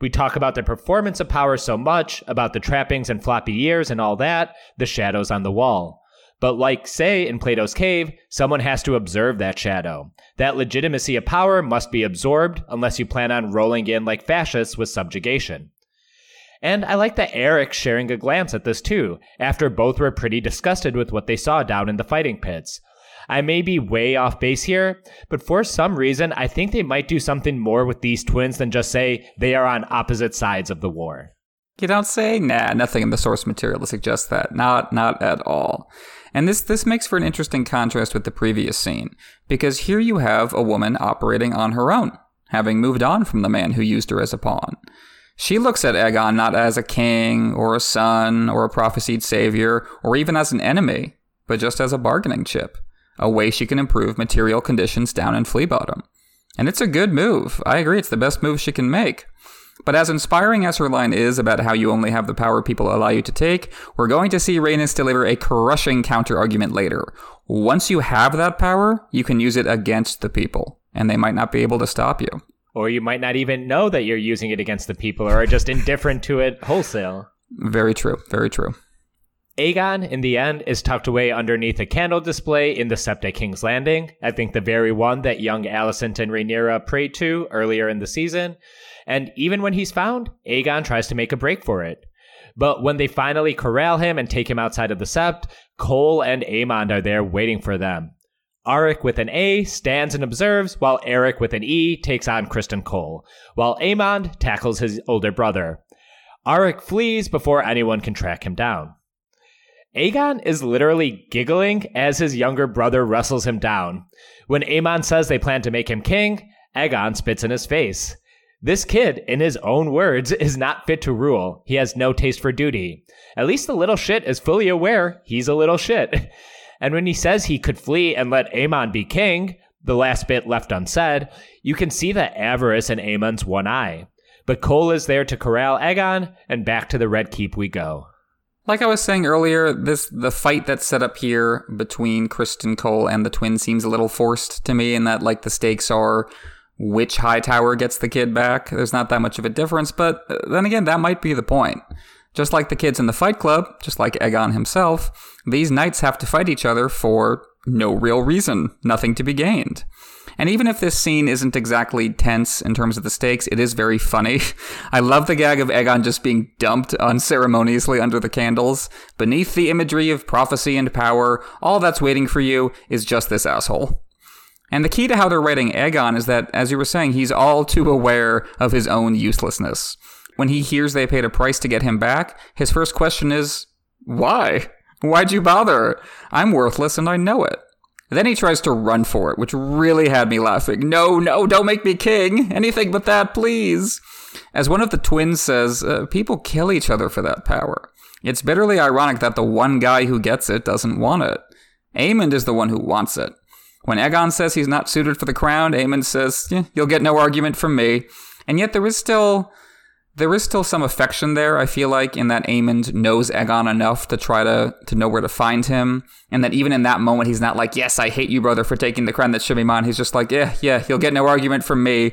We talk about the performance of power so much, about the trappings and floppy ears and all that, the shadows on the wall. But like, say, in Plato's Cave, someone has to observe that shadow. That legitimacy of power must be absorbed unless you plan on rolling in like fascists with subjugation. And I like that Eric sharing a glance at this too, after both were pretty disgusted with what they saw down in the fighting pits. I may be way off base here, but for some reason, I think they might do something more with these twins than just say they are on opposite sides of the war. You don't say? Nah, nothing in the source material suggests that. Not not at all. And this, this makes for an interesting contrast with the previous scene, because here you have a woman operating on her own, having moved on from the man who used her as a pawn. She looks at Aegon not as a king, or a son, or a prophesied savior, or even as an enemy, but just as a bargaining chip. A way she can improve material conditions down in Fleabottom. And it's a good move. I agree, it's the best move she can make. But as inspiring as her line is about how you only have the power people allow you to take, we're going to see Rhaenys deliver a crushing counter-argument later. Once you have that power, you can use it against the people, and they might not be able to stop you. Or you might not even know that you're using it against the people, or are just indifferent to it wholesale. Very true, very true. Aegon, in the end, is tucked away underneath a candle display in the Septa King's Landing, I think the very one that young Alicent and Rhaenyra prayed to earlier in the season, and even when he's found, Aegon tries to make a break for it. But when they finally corral him and take him outside of the Sept, Cole and Aemond are there waiting for them. Auric with an A stands and observes, while Eric with an E takes on Criston Cole, while Aemond tackles his older brother. Auric flees before anyone can track him down. Aegon is literally giggling as his younger brother wrestles him down. When Aemon says they plan to make him king, Aegon spits in his face. This kid, in his own words, is not fit to rule. He has no taste for duty. At least the little shit is fully aware he's a little shit. And when he says he could flee and let Aemon be king, the last bit left unsaid, you can see the avarice in Aemon's one eye. But Cole is there to corral Aegon, and back to the Red Keep we go. Like I was saying earlier, this the fight that's set up here between Criston Cole and the twins seems a little forced to me, in that, like, the stakes are which Hightower gets the kid back. There's not that much of a difference, but then again, that might be the point. Just like the kids in the Fight Club, just like Aegon himself, these knights have to fight each other for no real reason, nothing to be gained. And even if this scene isn't exactly tense in terms of the stakes, it is very funny. I love the gag of Aegon just being dumped unceremoniously under the candles. Beneath the imagery of prophecy and power, all that's waiting for you is just this asshole. And the key to how they're writing Aegon is that, as you were saying, he's all too aware of his own uselessness. When he hears they paid a price to get him back, his first question is, why? Why'd you bother? I'm worthless and I know it. Then he tries to run for it, which really had me laughing. No, no, don't make me king. Anything but that, please. As one of the twins says, uh, people kill each other for that power. It's bitterly ironic that the one guy who gets it doesn't want it. Aemond is the one who wants it. When Aegon says he's not suited for the crown, Aemond says, eh, you'll get no argument from me. And yet there is still... There is still some affection there, I feel like, in that Aemond knows Aegon enough to try to, to know where to find him, and that even in that moment, he's not like, yes, I hate you, brother, for taking the crown that should be mine. He's just like, yeah, yeah, you'll get no argument from me.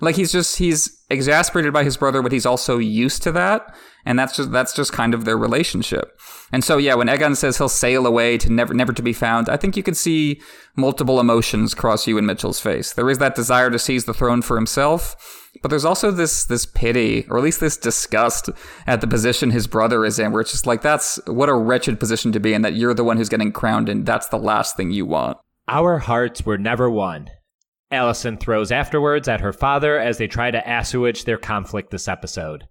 Like, he's just, he's exasperated by his brother, but he's also used to that, and that's just that's just kind of their relationship. And so, yeah, when Aegon says he'll sail away to never never to be found, I think you can see multiple emotions cross you and Mitchell's face. There is that desire to seize the throne for himself, but there's also this this pity, or at least this disgust at the position his brother is in, where it's just like, that's what a wretched position to be in, that you're the one who's getting crowned, and that's the last thing you want. Our hearts were never one. Alicent throws afterwards at her father as they try to assuage their conflict this episode.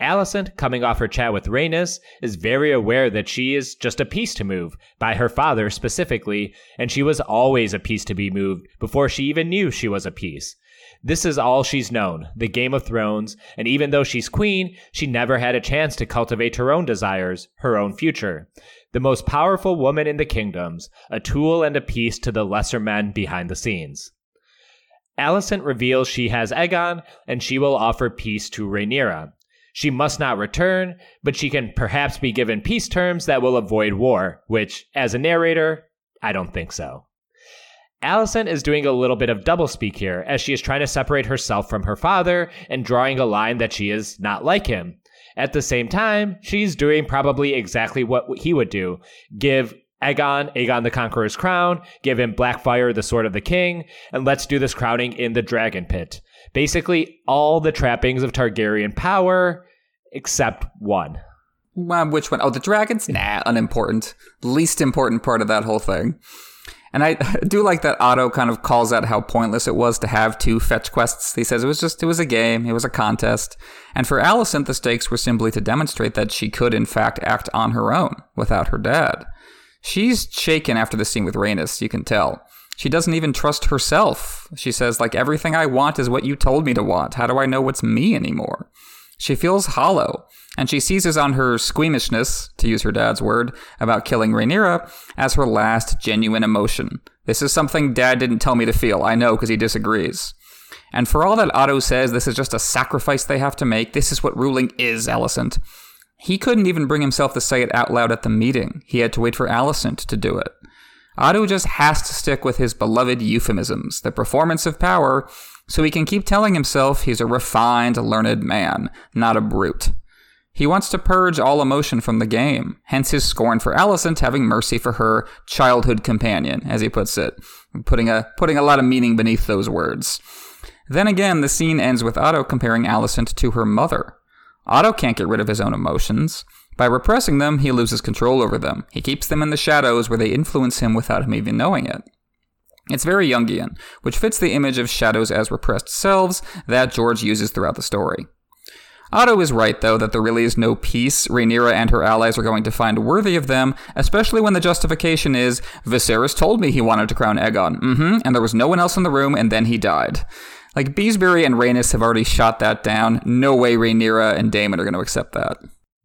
Alicent, coming off her chat with Rhaenys, is very aware that she is just a piece to move, by her father specifically, and she was always a piece to be moved before she even knew she was a piece. This is all she's known, the Game of Thrones, and even though she's queen, she never had a chance to cultivate her own desires, her own future. The most powerful woman in the kingdoms, a tool and a piece to the lesser men behind the scenes. Alicent reveals she has Aegon, and she will offer peace to Rhaenyra. She must not return, but she can perhaps be given peace terms that will avoid war, which, as a narrator, I don't think so. Alicent is doing a little bit of doublespeak here, as she is trying to separate herself from her father and drawing a line that she is not like him. At the same time, she's doing probably exactly what he would do. Give Aegon, Aegon the Conqueror's crown, give him Blackfyre, the Sword of the King, and let's do this crowning in the Dragon Pit. Basically, all the trappings of Targaryen power, except one. Well, which one? Oh, the dragons? Nah, unimportant. Least important part of that whole thing. And I do like that Otto kind of calls out how pointless it was to have two fetch quests. He says it was just, it was a game, it was a contest. And for Alicent, the stakes were simply to demonstrate that she could, in fact, act on her own without her dad. She's shaken after the scene with Rhaenys, you can tell. She doesn't even trust herself. She says, like, everything I want is what you told me to want. How do I know what's me anymore? She feels hollow, and she seizes on her squeamishness, to use her dad's word, about killing Rhaenyra as her last genuine emotion. This is something Dad didn't tell me to feel. I know because he disagrees. And for all that Otto says this is just a sacrifice they have to make, this is what ruling is, Alicent. He couldn't even bring himself to say it out loud at the meeting. He had to wait for Alicent to do it. Otto just has to stick with his beloved euphemisms, the performance of power, so he can keep telling himself he's a refined, learned man, not a brute. He wants to purge all emotion from the game, hence his scorn for Alicent, having mercy for her childhood companion, as he puts it, putting a putting a lot of meaning beneath those words. Then again, the scene ends with Otto comparing Alicent to her mother. Otto can't get rid of his own emotions. By repressing them, he loses control over them. He keeps them in the shadows where they influence him without him even knowing it. It's very Jungian, which fits the image of shadows as repressed selves that George uses throughout the story. Otto is right, though, that there really is no peace Rhaenyra and her allies are going to find worthy of them, especially when the justification is, Viserys told me he wanted to crown Aegon, mm-hmm, and there was no one else in the room, and then he died. Like, Beesbury and Rhaenys have already shot that down. No way Rhaenyra and Daemon are going to accept that.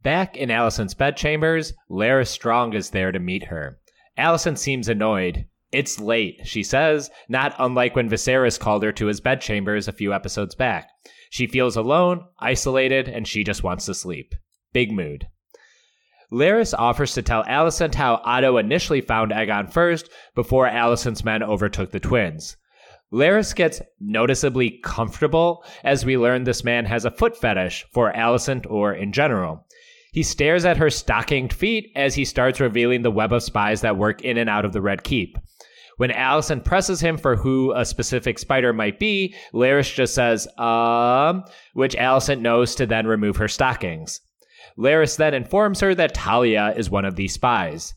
Back in Alicent's bedchambers, Laeris Strong is there to meet her. Alicent seems annoyed. It's late, she says, not unlike when Viserys called her to his bedchambers a few episodes back. She feels alone, isolated, and she just wants to sleep. Big mood. Laeris offers to tell Alicent how Otto initially found Aegon first before Alicent's men overtook the twins. Laeris gets noticeably comfortable as we learn this man has a foot fetish for Alicent or in general. He stares at her stockinged feet as he starts revealing the web of spies that work in and out of the Red Keep. When Alicent presses him for who a specific spider might be, Laeris just says, um, which Alicent knows to then remove her stockings. Laeris then informs her that Talia is one of these spies.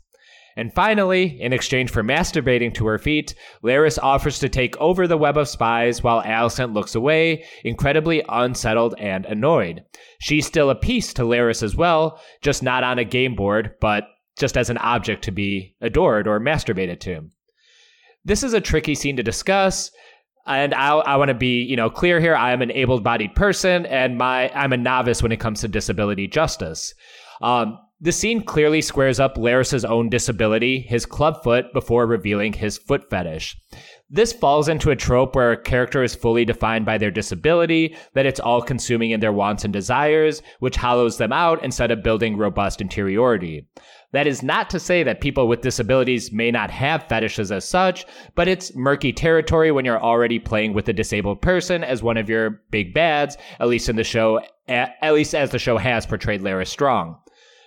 And finally, in exchange for masturbating to her feet, Laeris offers to take over the web of spies while Alicent looks away, incredibly unsettled and annoyed. She's still a piece to Laeris as well, just not on a game board, but just as an object to be adored or masturbated to. This is a tricky scene to discuss, and I, I want to be, you know, clear here. I am an able-bodied person, and my I'm a novice when it comes to disability justice. Um... The scene clearly squares up Laeris' own disability, his clubfoot, before revealing his foot fetish. This falls into a trope where a character is fully defined by their disability, that it's all-consuming in their wants and desires, which hollows them out instead of building robust interiority. That is not to say that people with disabilities may not have fetishes as such, but it's murky territory when you're already playing with a disabled person as one of your big bads, at least in the show, at least as the show has portrayed Laeris Strong.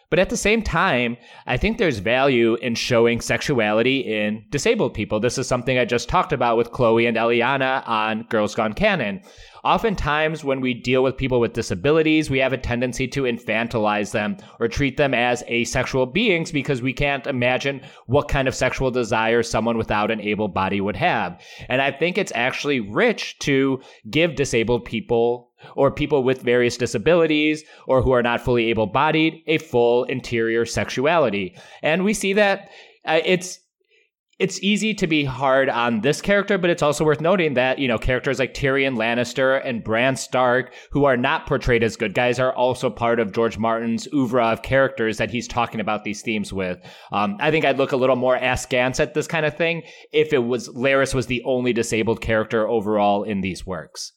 But at the same time, I think there's value in showing sexuality in disabled people. This is something I just talked about with Chloe and Eliana on Girls Gone Canon. Oftentimes, when we deal with people with disabilities, we have a tendency to infantilize them or treat them as asexual beings because we can't imagine what kind of sexual desire someone without an able body would have. And I think it's actually rich to give disabled people or people with various disabilities, or who are not fully able-bodied, a full interior sexuality. And we see that uh, it's it's easy to be hard on this character, but it's also worth noting that, you know, characters like Tyrion Lannister and Bran Stark, who are not portrayed as good guys, are also part of George Martin's oeuvre of characters that he's talking about these themes with. Um, I think I'd look a little more askance at this kind of thing if it was Laris was the only disabled character overall in these works.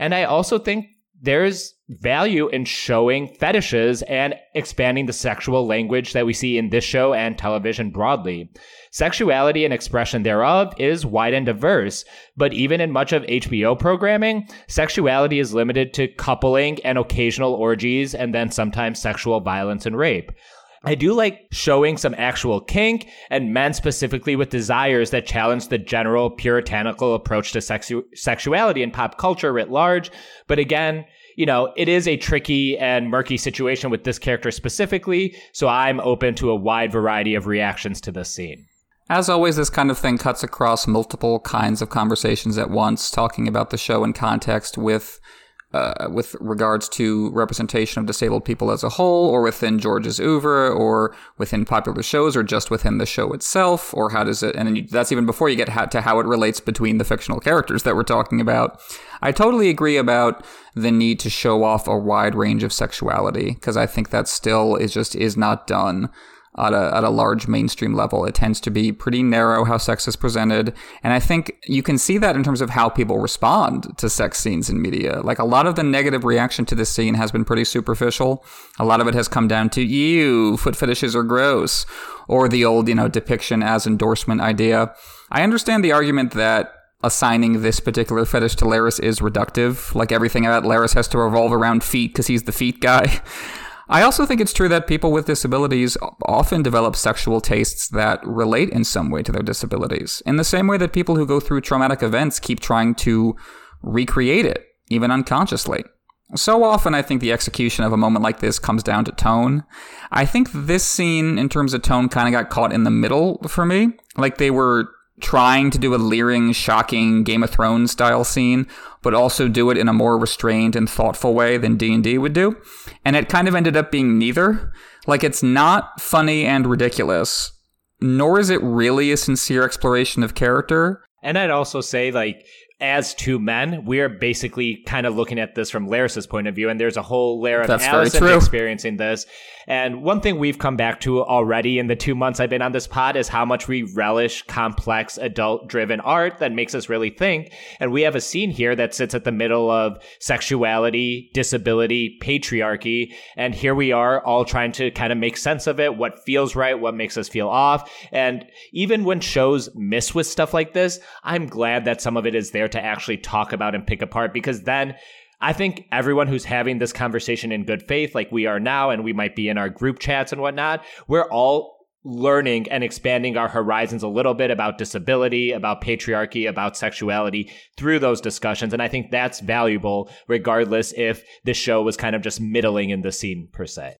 And I also think there's value in showing fetishes and expanding the sexual language that we see in this show and television broadly. Sexuality and expression thereof is wide and diverse, but even in much of H B O programming, sexuality is limited to coupling and occasional orgies and then sometimes sexual violence and rape. I do like showing some actual kink and men specifically with desires that challenge the general puritanical approach to sexu- sexuality and pop culture writ large. But again, you know, it is a tricky and murky situation with this character specifically, so I'm open to a wide variety of reactions to this scene. As always, this kind of thing cuts across multiple kinds of conversations at once, talking about the show in context with... Uh, with regards to representation of disabled people as a whole, or within George's oeuvre, or within popular shows, or just within the show itself, or how does it... And then you, that's even before you get how, to how it relates between the fictional characters that we're talking about. I totally agree about the need to show off a wide range of sexuality, because I think that still is just is not done at a, at a large mainstream level. It tends to be pretty narrow how sex is presented. And I think you can see that in terms of how people respond to sex scenes in media. Like, a lot of the negative reaction to this scene has been pretty superficial. A lot of it has come down to, ew, foot fetishes are gross, or the old, you know, depiction as endorsement idea. I understand the argument that assigning this particular fetish to Laris is reductive. Like, everything about Laris has to revolve around feet because he's the feet guy. I also think it's true that people with disabilities often develop sexual tastes that relate in some way to their disabilities, in the same way that people who go through traumatic events keep trying to recreate it, even unconsciously. So often, I think the execution of a moment like this comes down to tone. I think this scene, in terms of tone, kind of got caught in the middle for me. Like, they were trying to do a leering, shocking Game of Thrones style scene, but also do it in a more restrained and thoughtful way than D and D would do. And it kind of ended up being neither. Like, it's not funny and ridiculous, nor is it really a sincere exploration of character. And I'd also say, like, as two men, we're basically kind of looking at this from Laris's point of view, and there's a whole layer of That's Allison experiencing this. And one thing we've come back to already in the two months I've been on this pod is how much we relish complex, adult-driven art that makes us really think. And we have a scene here that sits at the middle of sexuality, disability, patriarchy, and here we are all trying to kind of make sense of it, what feels right, what makes us feel off. And even when shows miss with stuff like this, I'm glad that some of it is there to actually talk about and pick apart, because then I think everyone who's having this conversation in good faith, like we are now, and we might be in our group chats and whatnot, we're all learning and expanding our horizons a little bit about disability, about patriarchy, about sexuality through those discussions. And I think that's valuable, regardless if the show was kind of just middling in the scene per se.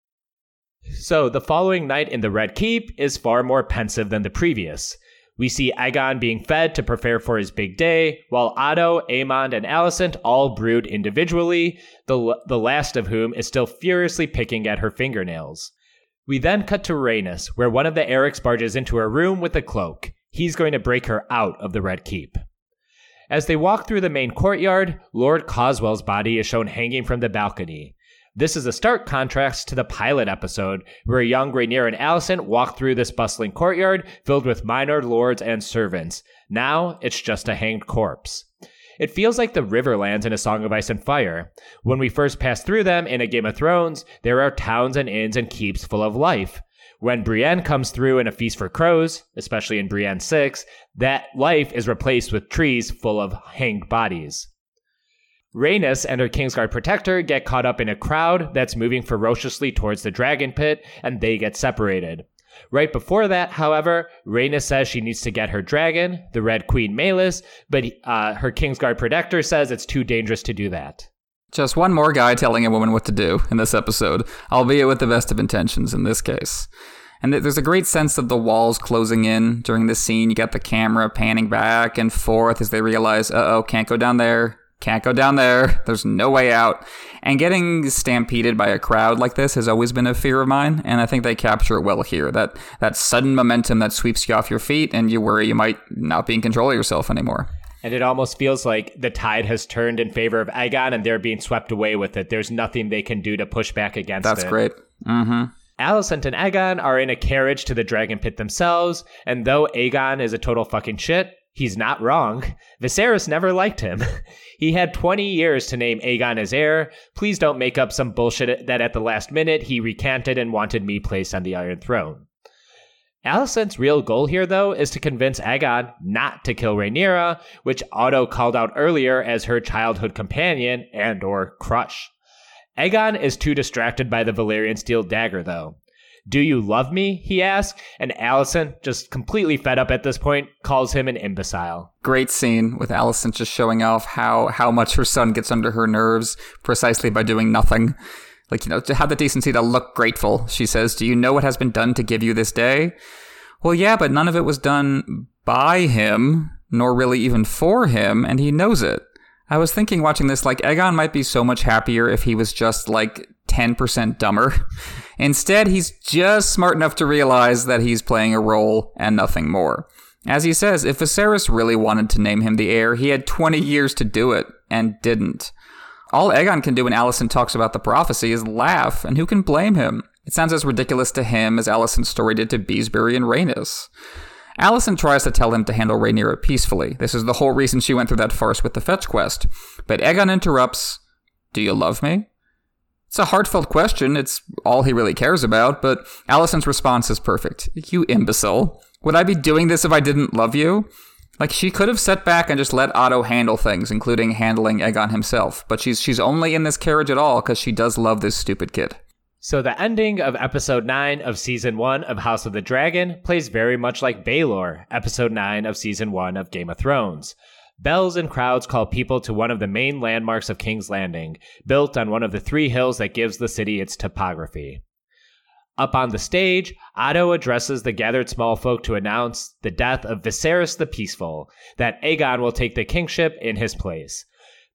So the following night in the Red Keep is far more pensive than the previous. We see Aegon being fed to prepare for his big day, while Otto, Aemond, and Alicent all brood individually, the, the last of whom is still furiously picking at her fingernails. We then cut to Rhaenys, where one of the Erics barges into her room with a cloak. He's going to break her out of the Red Keep. As they walk through the main courtyard, Lord Coswell's body is shown hanging from the balcony. This is a stark contrast to the pilot episode, where young Rhaenyra and Alicent walk through this bustling courtyard filled with minor lords and servants. Now, it's just a hanged corpse. It feels like the Riverlands in A Song of Ice and Fire. When we first pass through them in A Game of Thrones, there are towns and inns and keeps full of life. When Brienne comes through in A Feast for Crows, especially in Brienne six, that life is replaced with trees full of hanged bodies. Rhaenys and her Kingsguard protector get caught up in a crowd that's moving ferociously towards the dragon pit, and they get separated. Right before that, however, Rhaenys says she needs to get her dragon, the Red Queen Maelys, but uh, her Kingsguard protector says it's too dangerous to do that. Just one more guy telling a woman what to do in this episode, albeit with the best of intentions in this case. And there's a great sense of the walls closing in during this scene. You got the camera panning back and forth as they realize, uh-oh, can't go down there. Can't go down there. There's no way out. And getting stampeded by a crowd like this has always been a fear of mine, and I think they capture it well here. That that sudden momentum that sweeps you off your feet, and you worry you might not be in control of yourself anymore. And it almost feels like the tide has turned in favor of Aegon, and they're being swept away with it. There's nothing they can do to push back against That's it. That's great. Mm-hmm. Alicent and Aegon are in a carriage to the Dragon Pit themselves, and though Aegon is a total fucking shit, he's not wrong. Viserys never liked him. He had twenty years to name Aegon as heir. Please don't make up some bullshit that at the last minute he recanted and wanted me placed on the Iron Throne. Alicent's real goal here, though, is to convince Aegon not to kill Rhaenyra, which Otto called out earlier as her childhood companion and or crush. Aegon is too distracted by the Valyrian steel dagger, though. Do you love me? He asks, and Alicent, just completely fed up at this point, calls him an imbecile. Great scene with Alicent just showing off how, how much her son gets under her nerves precisely by doing nothing. Like, you know, to have the decency to look grateful, she says. Do you know what has been done to give you this day? Well, yeah, but none of it was done by him, nor really even for him, and he knows it. I was thinking watching this, like, Aegon might be so much happier if he was just, like, ten percent dumber. Instead, he's just smart enough to realize that he's playing a role and nothing more. As he says, if Viserys really wanted to name him the heir, he had twenty years to do it and didn't. All Aegon can do when Alicent talks about the prophecy is laugh, and who can blame him? It sounds as ridiculous to him as Alicent's story did to Beesbury and Rhaenys. Alicent tries to tell him to handle Rhaenyra peacefully. This is the whole reason she went through that farce with the fetch quest. But Aegon interrupts, "Do you love me?" It's a heartfelt question. It's all he really cares about, but Alicent's response is perfect. You imbecile. Would I be doing this if I didn't love you? Like, she could have sat back and just let Otto handle things, including handling Aegon himself. But she's she's only in this carriage at all because she does love this stupid kid. So the ending of Episode nine of Season one of House of the Dragon plays very much like Baelor, Episode nine of Season one of Game of Thrones. Bells and crowds call people to one of the main landmarks of King's Landing, built on one of the three hills that gives the city its topography. Up on the stage, Otto addresses the gathered small folk to announce the death of Viserys the Peaceful, that Aegon will take the kingship in his place.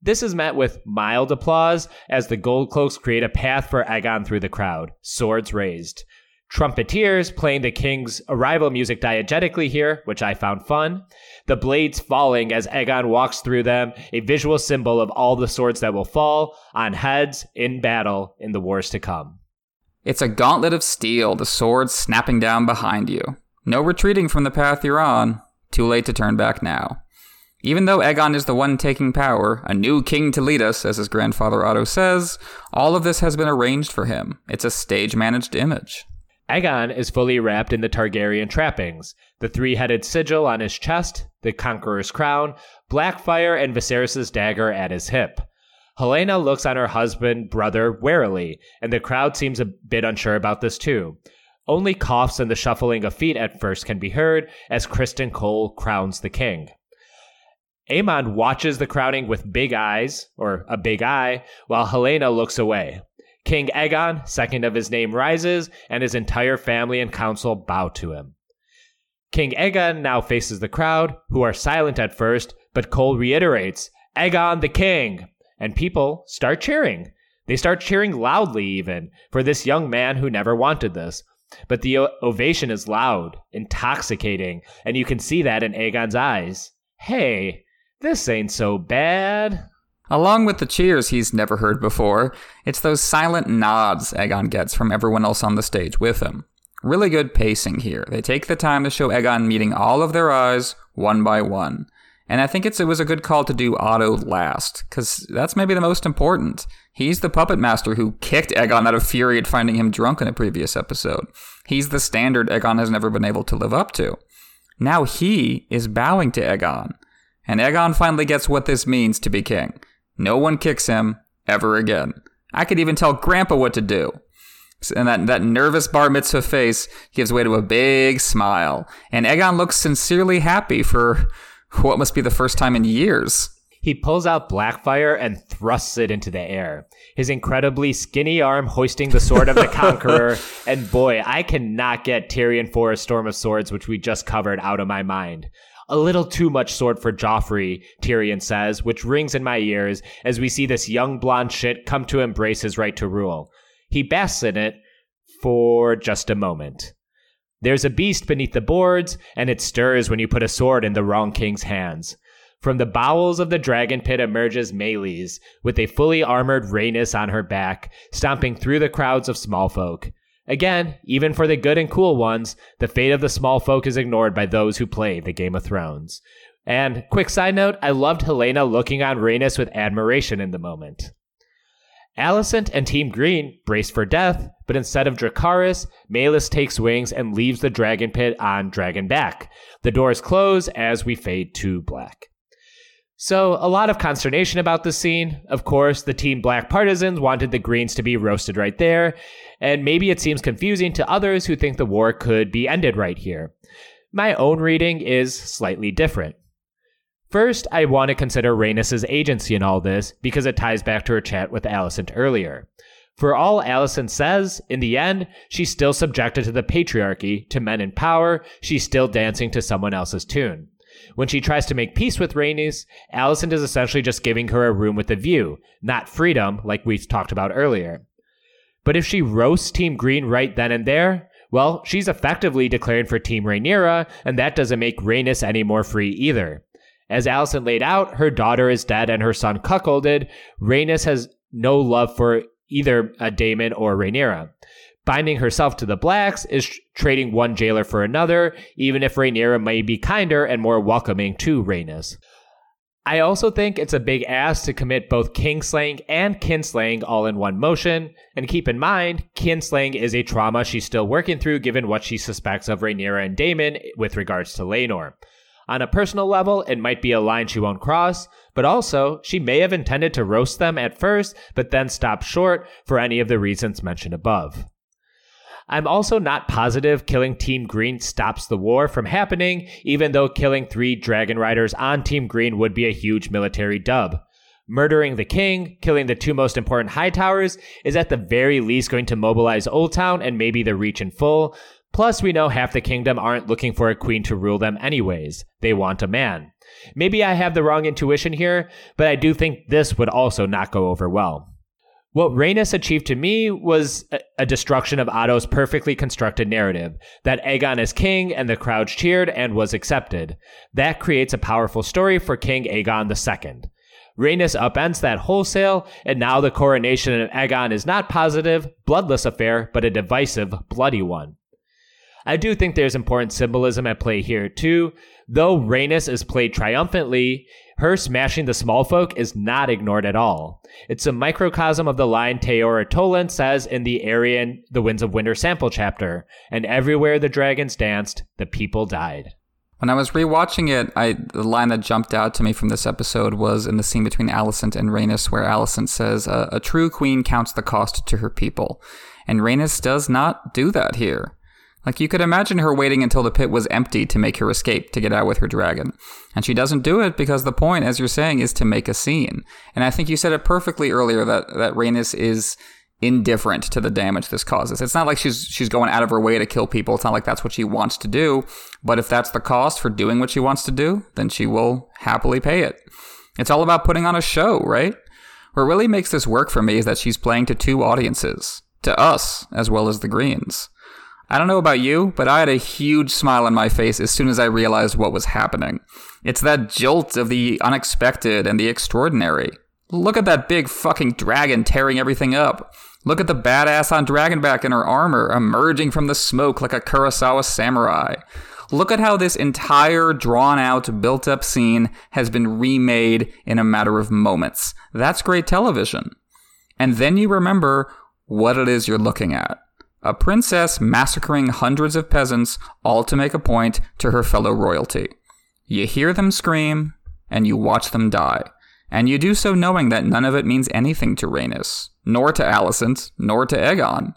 This is met with mild applause as the Goldcloaks create a path for Aegon through the crowd, swords raised. Trumpeters playing the king's arrival music diegetically here, which I found fun. The blades falling as Aegon walks through them, a visual symbol of all the swords that will fall on heads in battle in the wars to come. It's a gauntlet of steel, the swords snapping down behind you. No retreating from the path you're on. Too late to turn back now. Even though Aegon is the one taking power, a new king to lead us, as his grandfather Otto says, all of this has been arranged for him. It's a stage-managed image. Aegon is fully wrapped in the Targaryen trappings, the three-headed sigil on his chest, the Conqueror's crown, Blackfyre and Viserys' dagger at his hip. Helena looks on her husband, brother, warily, and the crowd seems a bit unsure about this too. Only coughs and the shuffling of feet at first can be heard as Criston Cole crowns the king. Aemon watches the crowning with big eyes, or a big eye, while Helena looks away. King Aegon, second of his name, rises, and his entire family and council bow to him. King Aegon now faces the crowd, who are silent at first, but Cole reiterates, "Aegon the king!" And people start cheering. They start cheering loudly, even, for this young man who never wanted this. But the o- ovation is loud, intoxicating, and you can see that in Aegon's eyes. Hey, this ain't so bad. Along with the cheers he's never heard before, it's those silent nods Aegon gets from everyone else on the stage with him. Really good pacing here. They take the time to show Aegon meeting all of their eyes one by one. And I think it's, it was a good call to do Otto last, because that's maybe the most important. He's the puppet master who kicked Aegon out of fury at finding him drunk in a previous episode. He's the standard Aegon has never been able to live up to. Now he is bowing to Aegon. And Aegon finally gets what this means to be king. No one kicks him ever again. I could even tell Grandpa what to do. And that, that nervous bar mitzvah face gives way to a big smile. And Aegon looks sincerely happy for what must be the first time in years. He pulls out Blackfyre and thrusts it into the air, his incredibly skinny arm hoisting the sword of the Conqueror. And boy, I cannot get Tyrion Forest Storm of Swords, which we just covered, out of my mind. a little too much sword for Joffrey, Tyrion says, which rings in my ears as we see this young blonde shit come to embrace his right to rule. He basks in it for just a moment. There's a beast beneath the boards, and it stirs when you put a sword in the wrong king's hands. From the bowels of the dragon pit emerges Maelys, with a fully armored Rhaenys on her back, stomping through the crowds of small folk. Again, even for the good and cool ones, the fate of the small folk is ignored by those who play the Game of Thrones. And, quick side note, I loved Helena looking on Rhaenys with admiration in the moment. Alicent and Team Green brace for death, but instead of Dracarys, Maelys takes wings and leaves the dragon pit on dragon back. The doors close as we fade to black. So, a lot of consternation about this scene. Of course, the Team Black partisans wanted the Greens to be roasted right there, and maybe it seems confusing to others who think the war could be ended right here. My own reading is slightly different. First, I want to consider Rhaenys' agency in all this, because it ties back to her chat with Alicent earlier. For all Alicent says, in the end, she's still subjected to the patriarchy, to men in power, she's still dancing to someone else's tune. When she tries to make peace with Rhaenys, Alicent is essentially just giving her a room with a view, not freedom, like we've talked about earlier. But if she roasts Team Green right then and there, well, she's effectively declaring for Team Rhaenyra, and that doesn't make Rhaenys any more free either. As Alicent laid out, her daughter is dead and her son cuckolded. Rhaenys has no love for either Daemon or Rhaenyra. Binding herself to the Blacks is trading one jailer for another, even if Rhaenyra may be kinder and more welcoming to Rhaenys. I also think it's a big ask to commit both kingslaying and kinslaying all in one motion, and keep in mind, kinslaying is a trauma she's still working through given what she suspects of Rhaenyra and Daemon with regards to Laenor. On a personal level, it might be a line she won't cross, but also, she may have intended to roast them at first, but then stopped short for any of the reasons mentioned above. I'm also not positive killing Team Green stops the war from happening, even though killing three dragon riders on Team Green would be a huge military dub. Murdering the king, killing the two most important high towers, is at the very least going to mobilize Old Town and maybe the Reach in full. Plus, we know half the kingdom aren't looking for a queen to rule them anyways. They want a man. Maybe I have the wrong intuition here, but I do think this would also not go over well. What Rhaenys achieved to me was a destruction of Otto's perfectly constructed narrative, that Aegon is king and the crowd cheered and was accepted. That creates a powerful story for King Aegon the Second. Rhaenys upends that wholesale, and now the coronation of Aegon is not positive, bloodless affair, but a divisive, bloody one. I do think there's important symbolism at play here too. Though Rhaenys is played triumphantly, her smashing the small folk is not ignored at all. It's a microcosm of the line Teora Tolan says in the Arryn The Winds of Winter sample chapter, and everywhere the dragons danced, the people died. When I was rewatching it, I, the line that jumped out to me from this episode was in the scene between Alicent and Rhaenys, where Alicent says, a, a true queen counts the cost to her people. And Rhaenys does not do that here. Like, you could imagine her waiting until the pit was empty to make her escape, to get out with her dragon. And she doesn't do it because the point, as you're saying, is to make a scene. And I think you said it perfectly earlier that, that Rhaenys is indifferent to the damage this causes. It's not like she's she's going out of her way to kill people. It's not like that's what she wants to do. But if that's the cost for doing what she wants to do, then she will happily pay it. It's all about putting on a show, right? What really makes this work for me is that she's playing to two audiences. To us, as well as the Greens. I don't know about you, but I had a huge smile on my face as soon as I realized what was happening. It's that jolt of the unexpected and the extraordinary. Look at that big fucking dragon tearing everything up. Look at the badass on Dragonback in her armor, emerging from the smoke like a Kurosawa samurai. Look at how this entire drawn-out, built-up scene has been remade in a matter of moments. That's great television. And then you remember what it is you're looking at. A princess massacring hundreds of peasants, all to make a point to her fellow royalty. You hear them scream, and you watch them die. And you do so knowing that none of it means anything to Rhaenys, nor to Alicent, nor to Aegon.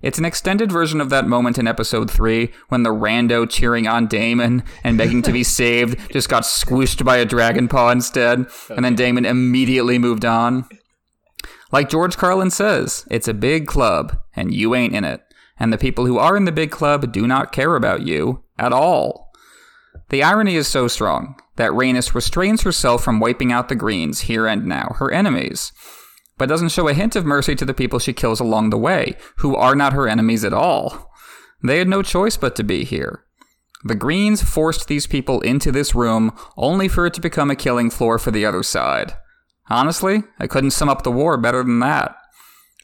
It's an extended version of that moment in episode three when the rando cheering on Daemon and begging to be saved just got squished by a dragon paw instead, and then Daemon immediately moved on. Like George Carlin says, it's a big club, and you ain't in it. And the people who are in the big club do not care about you at all. The irony is so strong that Rhaenys restrains herself from wiping out the Greens here and now, her enemies, but doesn't show a hint of mercy to the people she kills along the way, who are not her enemies at all. They had no choice but to be here. The Greens forced these people into this room only for it to become a killing floor for the other side. Honestly, I couldn't sum up the war better than that.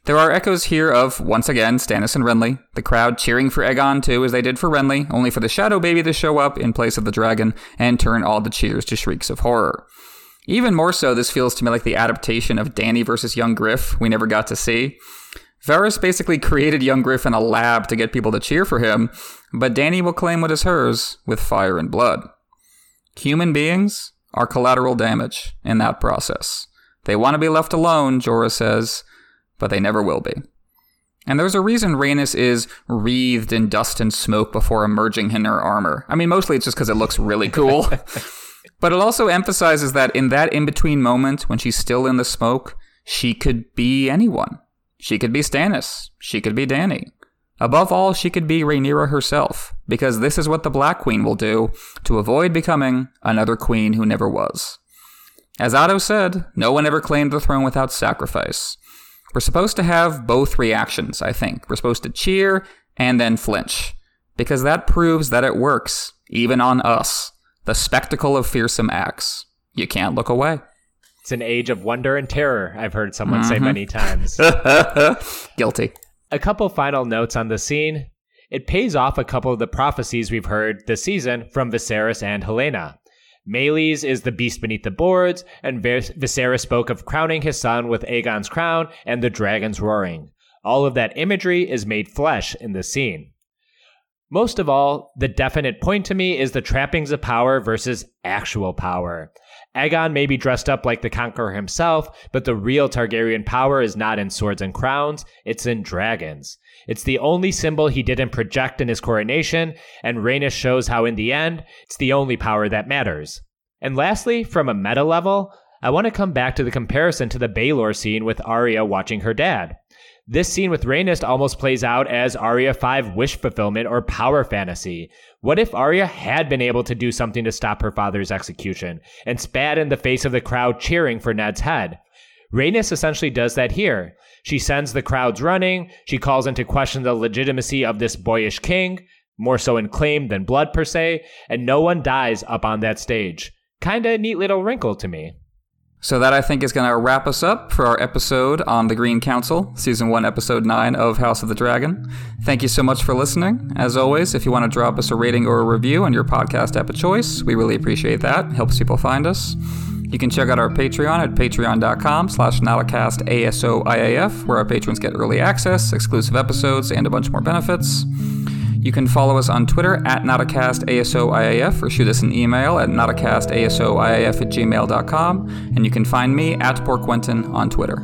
There are echoes here of, once again, Stannis and Renly, the crowd cheering for Aegon too as they did for Renly, only for the Shadow Baby to show up in place of the dragon and turn all the cheers to shrieks of horror. Even more so, this feels to me like the adaptation of Dany versus Young Griff we never got to see. Varys basically created Young Griff in a lab to get people to cheer for him, but Dany will claim what is hers with fire and blood. Human beings are collateral damage in that process. They want to be left alone, Jorah says, but they never will be. And there's a reason Rhaenys is wreathed in dust and smoke before emerging in her armor. I mean, mostly it's just because it looks really cool. But it also emphasizes that in that in-between moment, when she's still in the smoke, she could be anyone. She could be Stannis. She could be Dany. Above all, she could be Rhaenyra herself, because this is what the Black Queen will do to avoid becoming another queen who never was. As Otto said, no one ever claimed the throne without sacrifice. We're supposed to have both reactions, I think. We're supposed to cheer and then flinch, because that proves that it works, even on us. The spectacle of fearsome acts. You can't look away. It's an age of wonder and terror, I've heard someone mm-hmm. say many times. Guilty. A couple final notes on the scene. It pays off a couple of the prophecies we've heard this season from Viserys and Helena. Maelys is the beast beneath the boards, and Vis- Viserys spoke of crowning his son with Aegon's crown and the dragon's roaring. All of that imagery is made flesh in this scene. Most of all, the definite point to me is the trappings of power versus actual power. Aegon may be dressed up like the Conqueror himself, but the real Targaryen power is not in swords and crowns, it's in dragons. It's the only symbol he didn't project in his coronation, and Rhaenys shows how in the end, it's the only power that matters. And lastly, from a meta level, I want to come back to the comparison to the Baelor scene with Arya watching her dad. This scene with Rhaenys almost plays out as Arya five wish fulfillment or power fantasy. What if Arya had been able to do something to stop her father's execution and spat in the face of the crowd cheering for Ned's head? Rhaenys essentially does that here. She sends the crowds running, she calls into question the legitimacy of this boyish king, more so in claim than blood per se, and no one dies up on that stage. Kinda a neat little wrinkle to me. So that, I think, is going to wrap us up for our episode on the Green Council, Season one, Episode nine of House of the Dragon. Thank you so much for listening. As always, if you want to drop us a rating or a review on your podcast app of choice, we really appreciate that. It helps people find us. You can check out our Patreon at patreon.com slash notacast ASOIAF, where our patrons get early access, exclusive episodes, and a bunch more benefits. You can follow us on Twitter at NotaCastASOIAF or shoot us an email at NotaCastASOIAF at gmail dot com. And you can find me at PorQuentin on Twitter.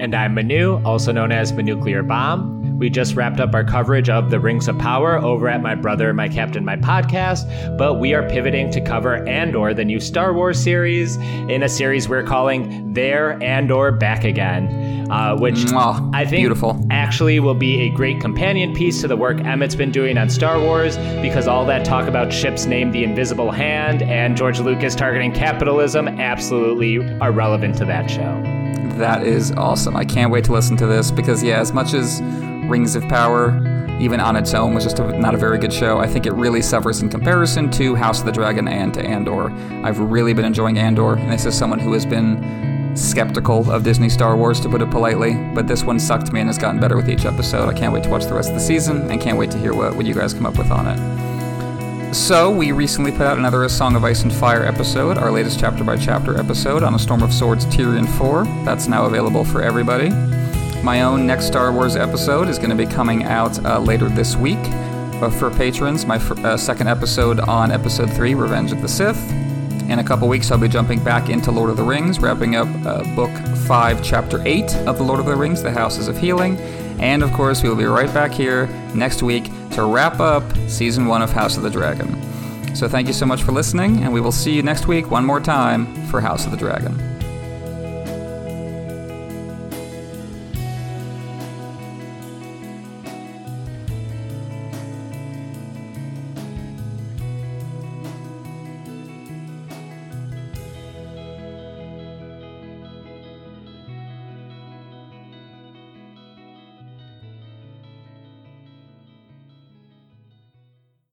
And I'm Manu, also known as Manuclear Bomb. We just wrapped up our coverage of The Rings of Power over at My Brother, My Captain, My Podcast, but we are pivoting to cover Andor, the new Star Wars series, in a series we're calling There, Andor, Back Again. Uh, which oh, I think beautiful. Actually will be a great companion piece to the work Emmett's been doing on Star Wars, because all that talk about ships named the Invisible Hand and George Lucas targeting capitalism absolutely are relevant to that show. That is awesome. I can't wait to listen to this because, yeah, as much as Rings of Power, even on its own, was just a, not a very good show, I think it really suffers in comparison to House of the Dragon and to Andor. I've really been enjoying Andor, and this is someone who has been skeptical of Disney Star Wars, to put it politely, but this one sucked me and has gotten better with each episode. I can't wait to watch the rest of the season and can't wait to hear what, what you guys come up with on it. So, we recently put out another A Song of Ice and Fire episode, our latest chapter by chapter episode on A Storm of Swords Tyrion four. That's now available for everybody. My own next Star Wars episode is going to be coming out uh, later this week. But for patrons, my fr- uh, second episode on Episode three, Revenge of the Sith. In a couple weeks, I'll be jumping back into Lord of the Rings, wrapping up uh, Book five, Chapter eight of The Lord of the Rings, The Houses of Healing. And, of course, we'll be right back here next week to wrap up Season one of House of the Dragon. So thank you so much for listening, and we will see you next week one more time for House of the Dragon.